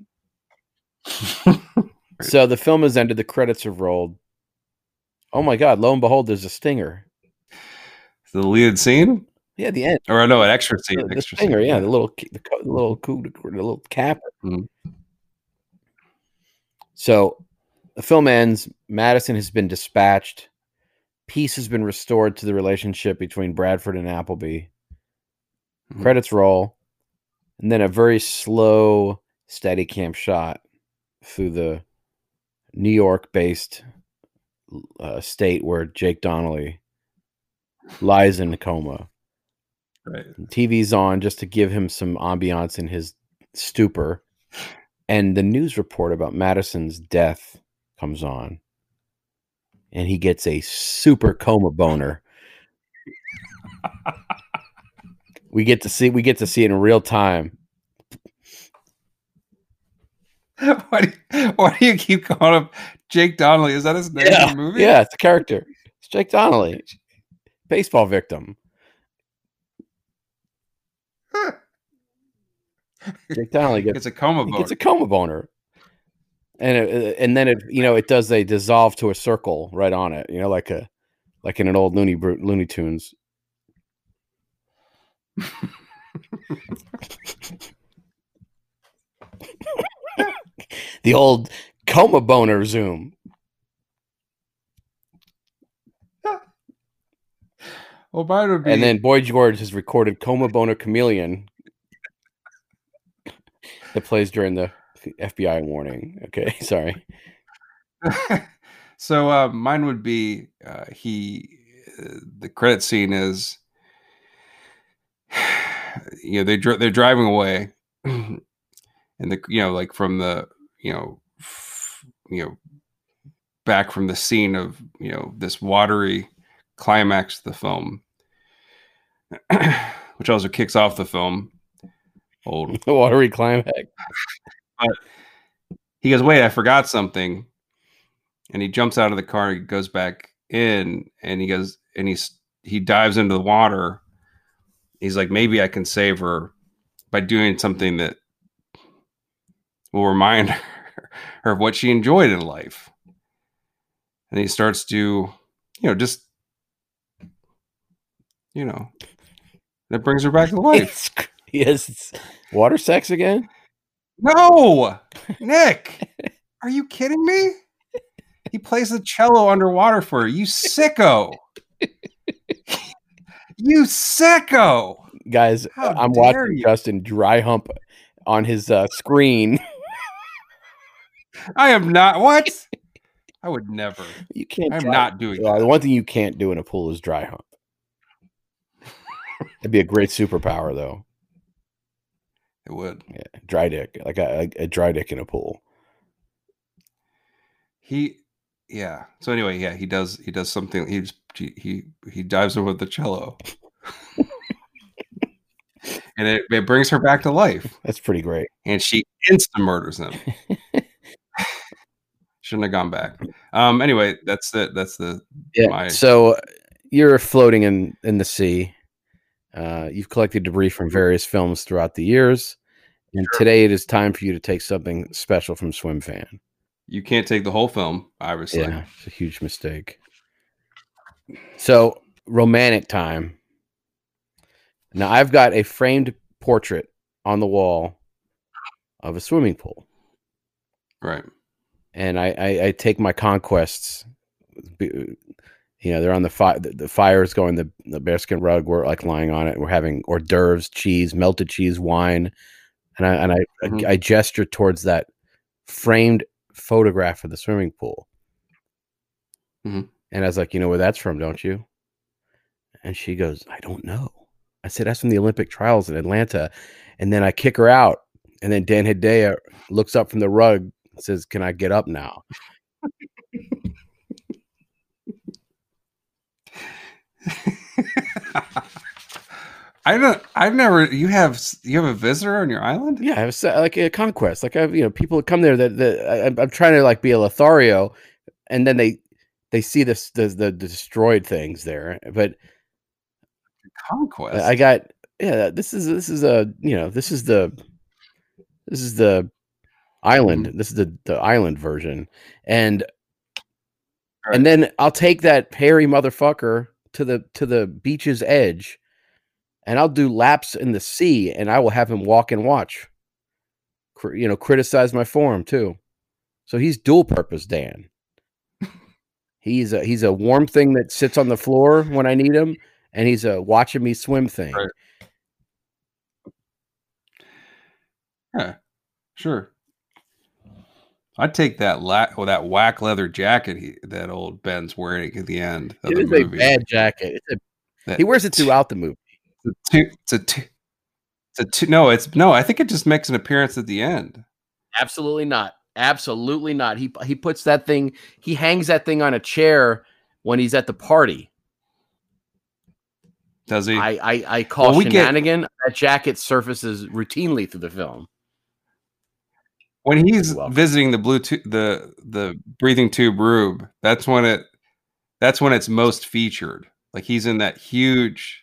So the film has ended. The credits have rolled. Oh, my God. Lo and behold, there's a stinger. The lead scene? Yeah, the end. Or no, an extra scene. The extra stinger, scene. Yeah. The little capper. Mm-hmm. So the film ends. Madison has been dispatched. Peace has been restored to the relationship between Bradford and Appleby. Mm-hmm. Credits roll. And then a very slow Steadicam shot through the New York-based state where Jake Donnelly lies in a coma. Right. TV's on just to give him some ambiance in his stupor. And the news report about Madison's death comes on. And he gets a super coma boner. We get to see it in real time. Why do you keep calling him Jake Donnelly? Is that his name in the movie? Yeah, it's a character. It's Jake Donnelly. Baseball victim. Jake Donnelly gets a coma boner. It's a coma boner. And then it does a dissolve to a circle right on it, like in an old Looney Tunes. The old coma boner zoom. Well, mine would be... And then Boy George has recorded Coma Boner Chameleon that plays during the FBI warning. Okay, sorry. So mine would be the credit scene is, they're driving away, and back from the scene of this watery climax of the film, which also kicks off the film. Old watery climax. But he goes, wait, I forgot something, and he jumps out of the car. He goes back in, and he goes, and he dives into the water. He's like, maybe I can save her by doing something that will remind her of what she enjoyed in life. And he starts to, that brings her back to life. Yes, water sex again. No, Nick, are you kidding me? He plays the cello underwater for her. You sicko. You sicko. Guys, I'm watching Justin dry hump on his screen. I am not. What? I would never. You can't. I'm not doing that. The one thing you can't do in a pool is dry hump. That'd be a great superpower, though. It would. Yeah, dry dick, like a dry dick in a pool. So anyway, he does. He does something. He dives in with the cello, and it brings her back to life. That's pretty great. And she insta murders him. Shouldn't have gone back. Anyway, that's it. That's the. Yeah. So you're floating in the sea. You've collected debris from various films throughout the years, and today it is time for you to take something special from Swim Fan. You can't take the whole film, obviously. Yeah, it's a huge mistake. So, romantic time. Now, I've got a framed portrait on the wall of a swimming pool. Right. And I take my conquests. They're on the fire. The fire is going. The bearskin rug. We're like lying on it. We're having hors d'oeuvres, cheese, melted cheese, wine, and I gesture towards that framed photograph of the swimming pool. Mm-hmm. And I was like, "You know where that's from, don't you?" And she goes, "I don't know." I said, "That's from the Olympic trials in Atlanta." And then I kick her out. And then Dan Hedaya looks up from the rug and says, "Can I get up now?" You have a visitor on your island? Yeah, I have a conquest. Like, I have, people come there that I'm trying to like be a Lothario, and then they see this the destroyed things there. But conquest, I got This is the island. Mm-hmm. This is the island version, and then I'll take that hairy motherfucker to the beach's edge, and I'll do laps in the sea, and I will have him walk and watch, criticize my form too. So he's dual purpose, Dan. He's a warm thing that sits on the floor when I need him, and he's a watching me swim thing. Right. Huh. Sure. I'd take that that whack leather jacket that old Ben's wearing at the end of the movie. It is a bad jacket. He wears it throughout the movie. I think it just makes an appearance at the end. Absolutely not. Absolutely not. He puts that thing. He hangs that thing on a chair when he's at the party. Does he? I call shenanigan. That jacket surfaces routinely through the film. When he's visiting the the breathing tube rube, that's when it's most featured. Like he's in that huge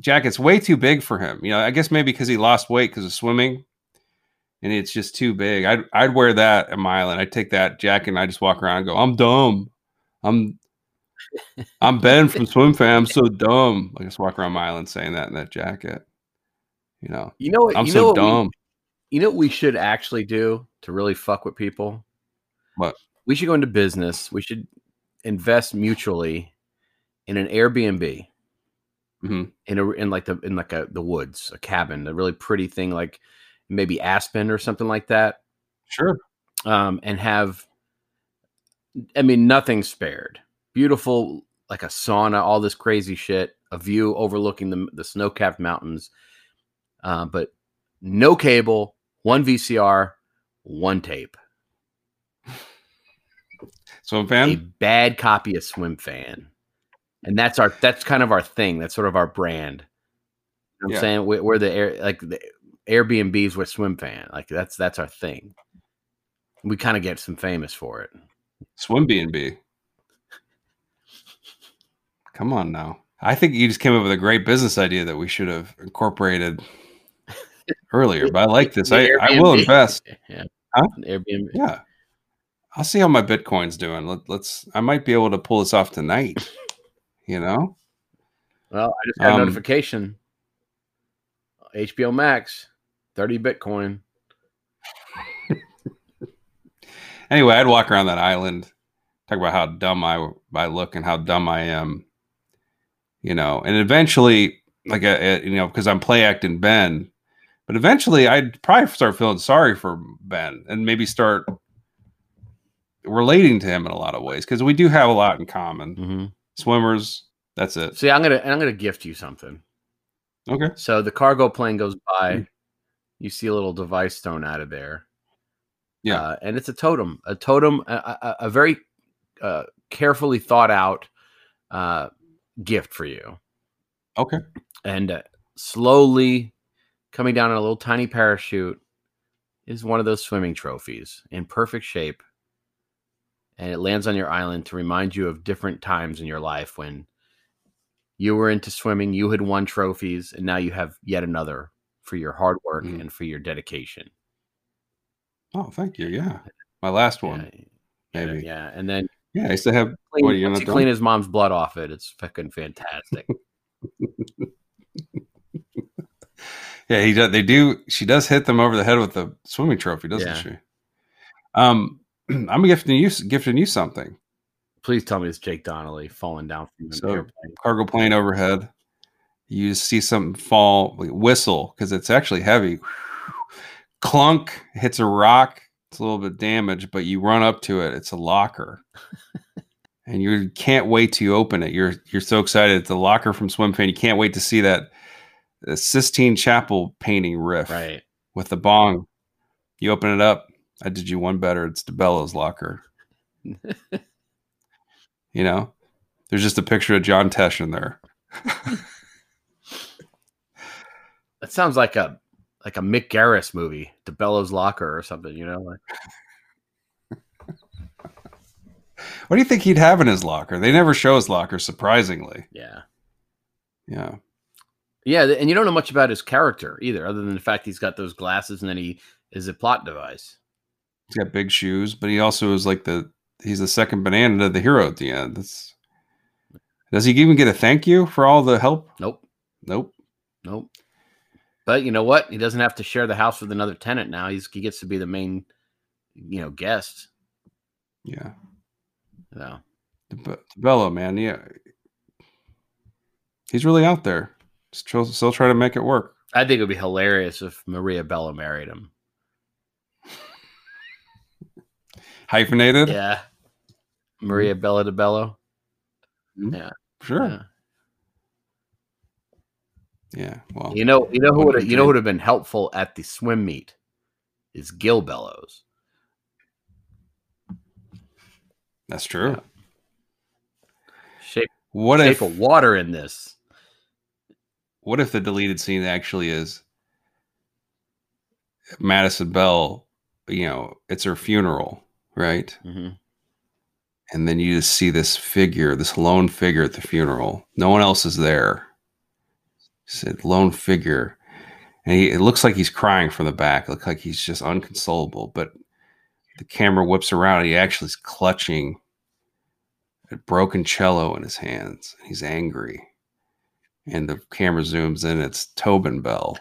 jacket's way too big for him. You know, I guess maybe because he lost weight because of swimming, and it's just too big. I'd wear that at my island. I'd take that jacket and I just walk around and go, I'm dumb. I'm Ben from Swim Fan. I'm so dumb. I just walk around my island saying that in that jacket. You know, I'm so dumb. You know what we should actually do to really fuck with people? What? We should go into business. We should invest mutually in an Airbnb, mm-hmm. in the woods, a cabin, a really pretty thing, like maybe Aspen or something like that. Sure. And have, I mean, nothing spared. Beautiful, like a sauna, all this crazy shit, a view overlooking the snow-capped mountains, but no cable. One VCR, one tape. Swim Fan? A bad copy of Swim Fan. And that's kind of our thing. That's sort of our brand. You know what I'm saying? We're the Airbnbs with Swim Fan. Like that's our thing. We kind of get some famous for it. Swim B&B. Come on now. I think you just came up with a great business idea that we should have incorporated earlier, but I like this. I will invest. Yeah. Huh? Airbnb. Yeah. I'll see how my Bitcoin's doing. I might be able to pull this off tonight. You know? Well, I just got a notification. HBO Max, 30 Bitcoin. Anyway, I'd walk around that island, talk about how dumb I look and how dumb I am. You know, and eventually, because I'm play acting Ben. But eventually, I'd probably start feeling sorry for Ben and maybe start relating to him in a lot of ways because we do have a lot in common. Mm-hmm. Swimmers, that's it. See, I'm gonna gift you something. Okay. So the cargo plane goes by. Mm-hmm. You see a little device thrown out of there. Yeah, and it's a totem, a very carefully thought out gift for you. Okay. And slowly, coming down in a little tiny parachute is one of those swimming trophies in perfect shape. And it lands on your island to remind you of different times in your life when you were into swimming, you had won trophies, and now you have yet another for your hard work and for your dedication. Oh, thank you. Yeah. My last one. Yeah, maybe. Yeah. And then I used to have clean his mom's blood off it. It's fucking fantastic. Yeah, he does. They do. She does hit them over the head with the swimming trophy, doesn't she? I'm gifting you something. Please tell me it's Jake Donnelly falling down from an airplane. Cargo plane overhead. You see something fall, whistle, because it's actually heavy. Clunk, hits a rock. It's a little bit damaged, but you run up to it. It's a locker. And you can't wait to open it. You're so excited. It's a locker from Swim Fan. You can't wait to see that. The Sistine Chapel painting riff, right? With the bong, you open it up. I did you one better. It's DeBello's locker. You know, there's just a picture of John Tesh in there. That sounds like a Mick Garris movie, DeBello's Locker or something. You know, what do you think he'd have in his locker? They never show his locker, surprisingly. Yeah. Yeah, and you don't know much about his character either, other than the fact he's got those glasses and then he is a plot device. He's got big shoes, but he also is he's the second banana to the hero at the end. Does he even get a thank you for all the help? Nope. But you know what? He doesn't have to share the house with another tenant now. He gets to be the main, guest. Yeah. So. DeBello, man, yeah. He's really out there. Still try to make it work. I think it would be hilarious if Maria Bello married him. Hyphenated? Yeah. Maria Bella DeBello. Yeah. Sure. Yeah. Well, you know who would have been helpful at the swim meet is Gil Bellows. That's true. Yeah. What if of water in this? What if the deleted scene actually is Madison Bell, you know, it's her funeral, right? Mm-hmm. And then you just see this figure, this lone figure at the funeral. No one else is there. Said lone figure. And it looks like he's crying from the back. It looks like he's just inconsolable. But the camera whips around and he actually is clutching a broken cello in his hands. He's angry. And the camera zooms in. It's Tobin Bell.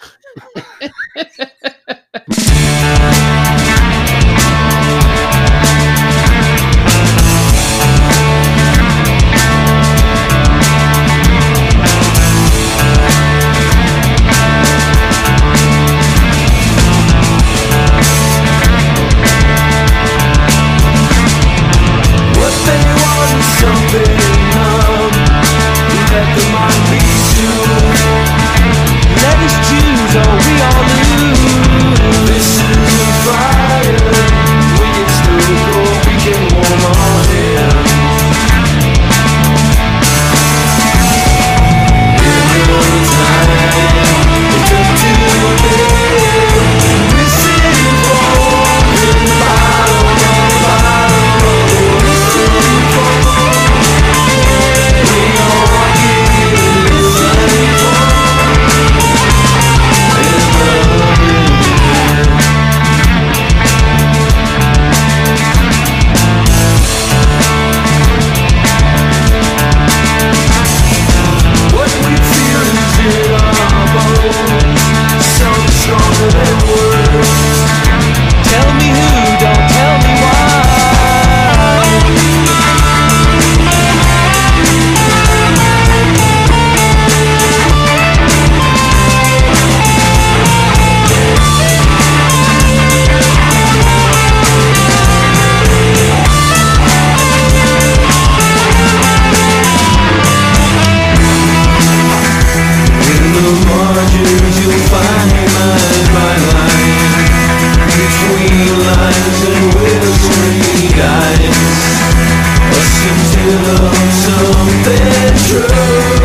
Something true.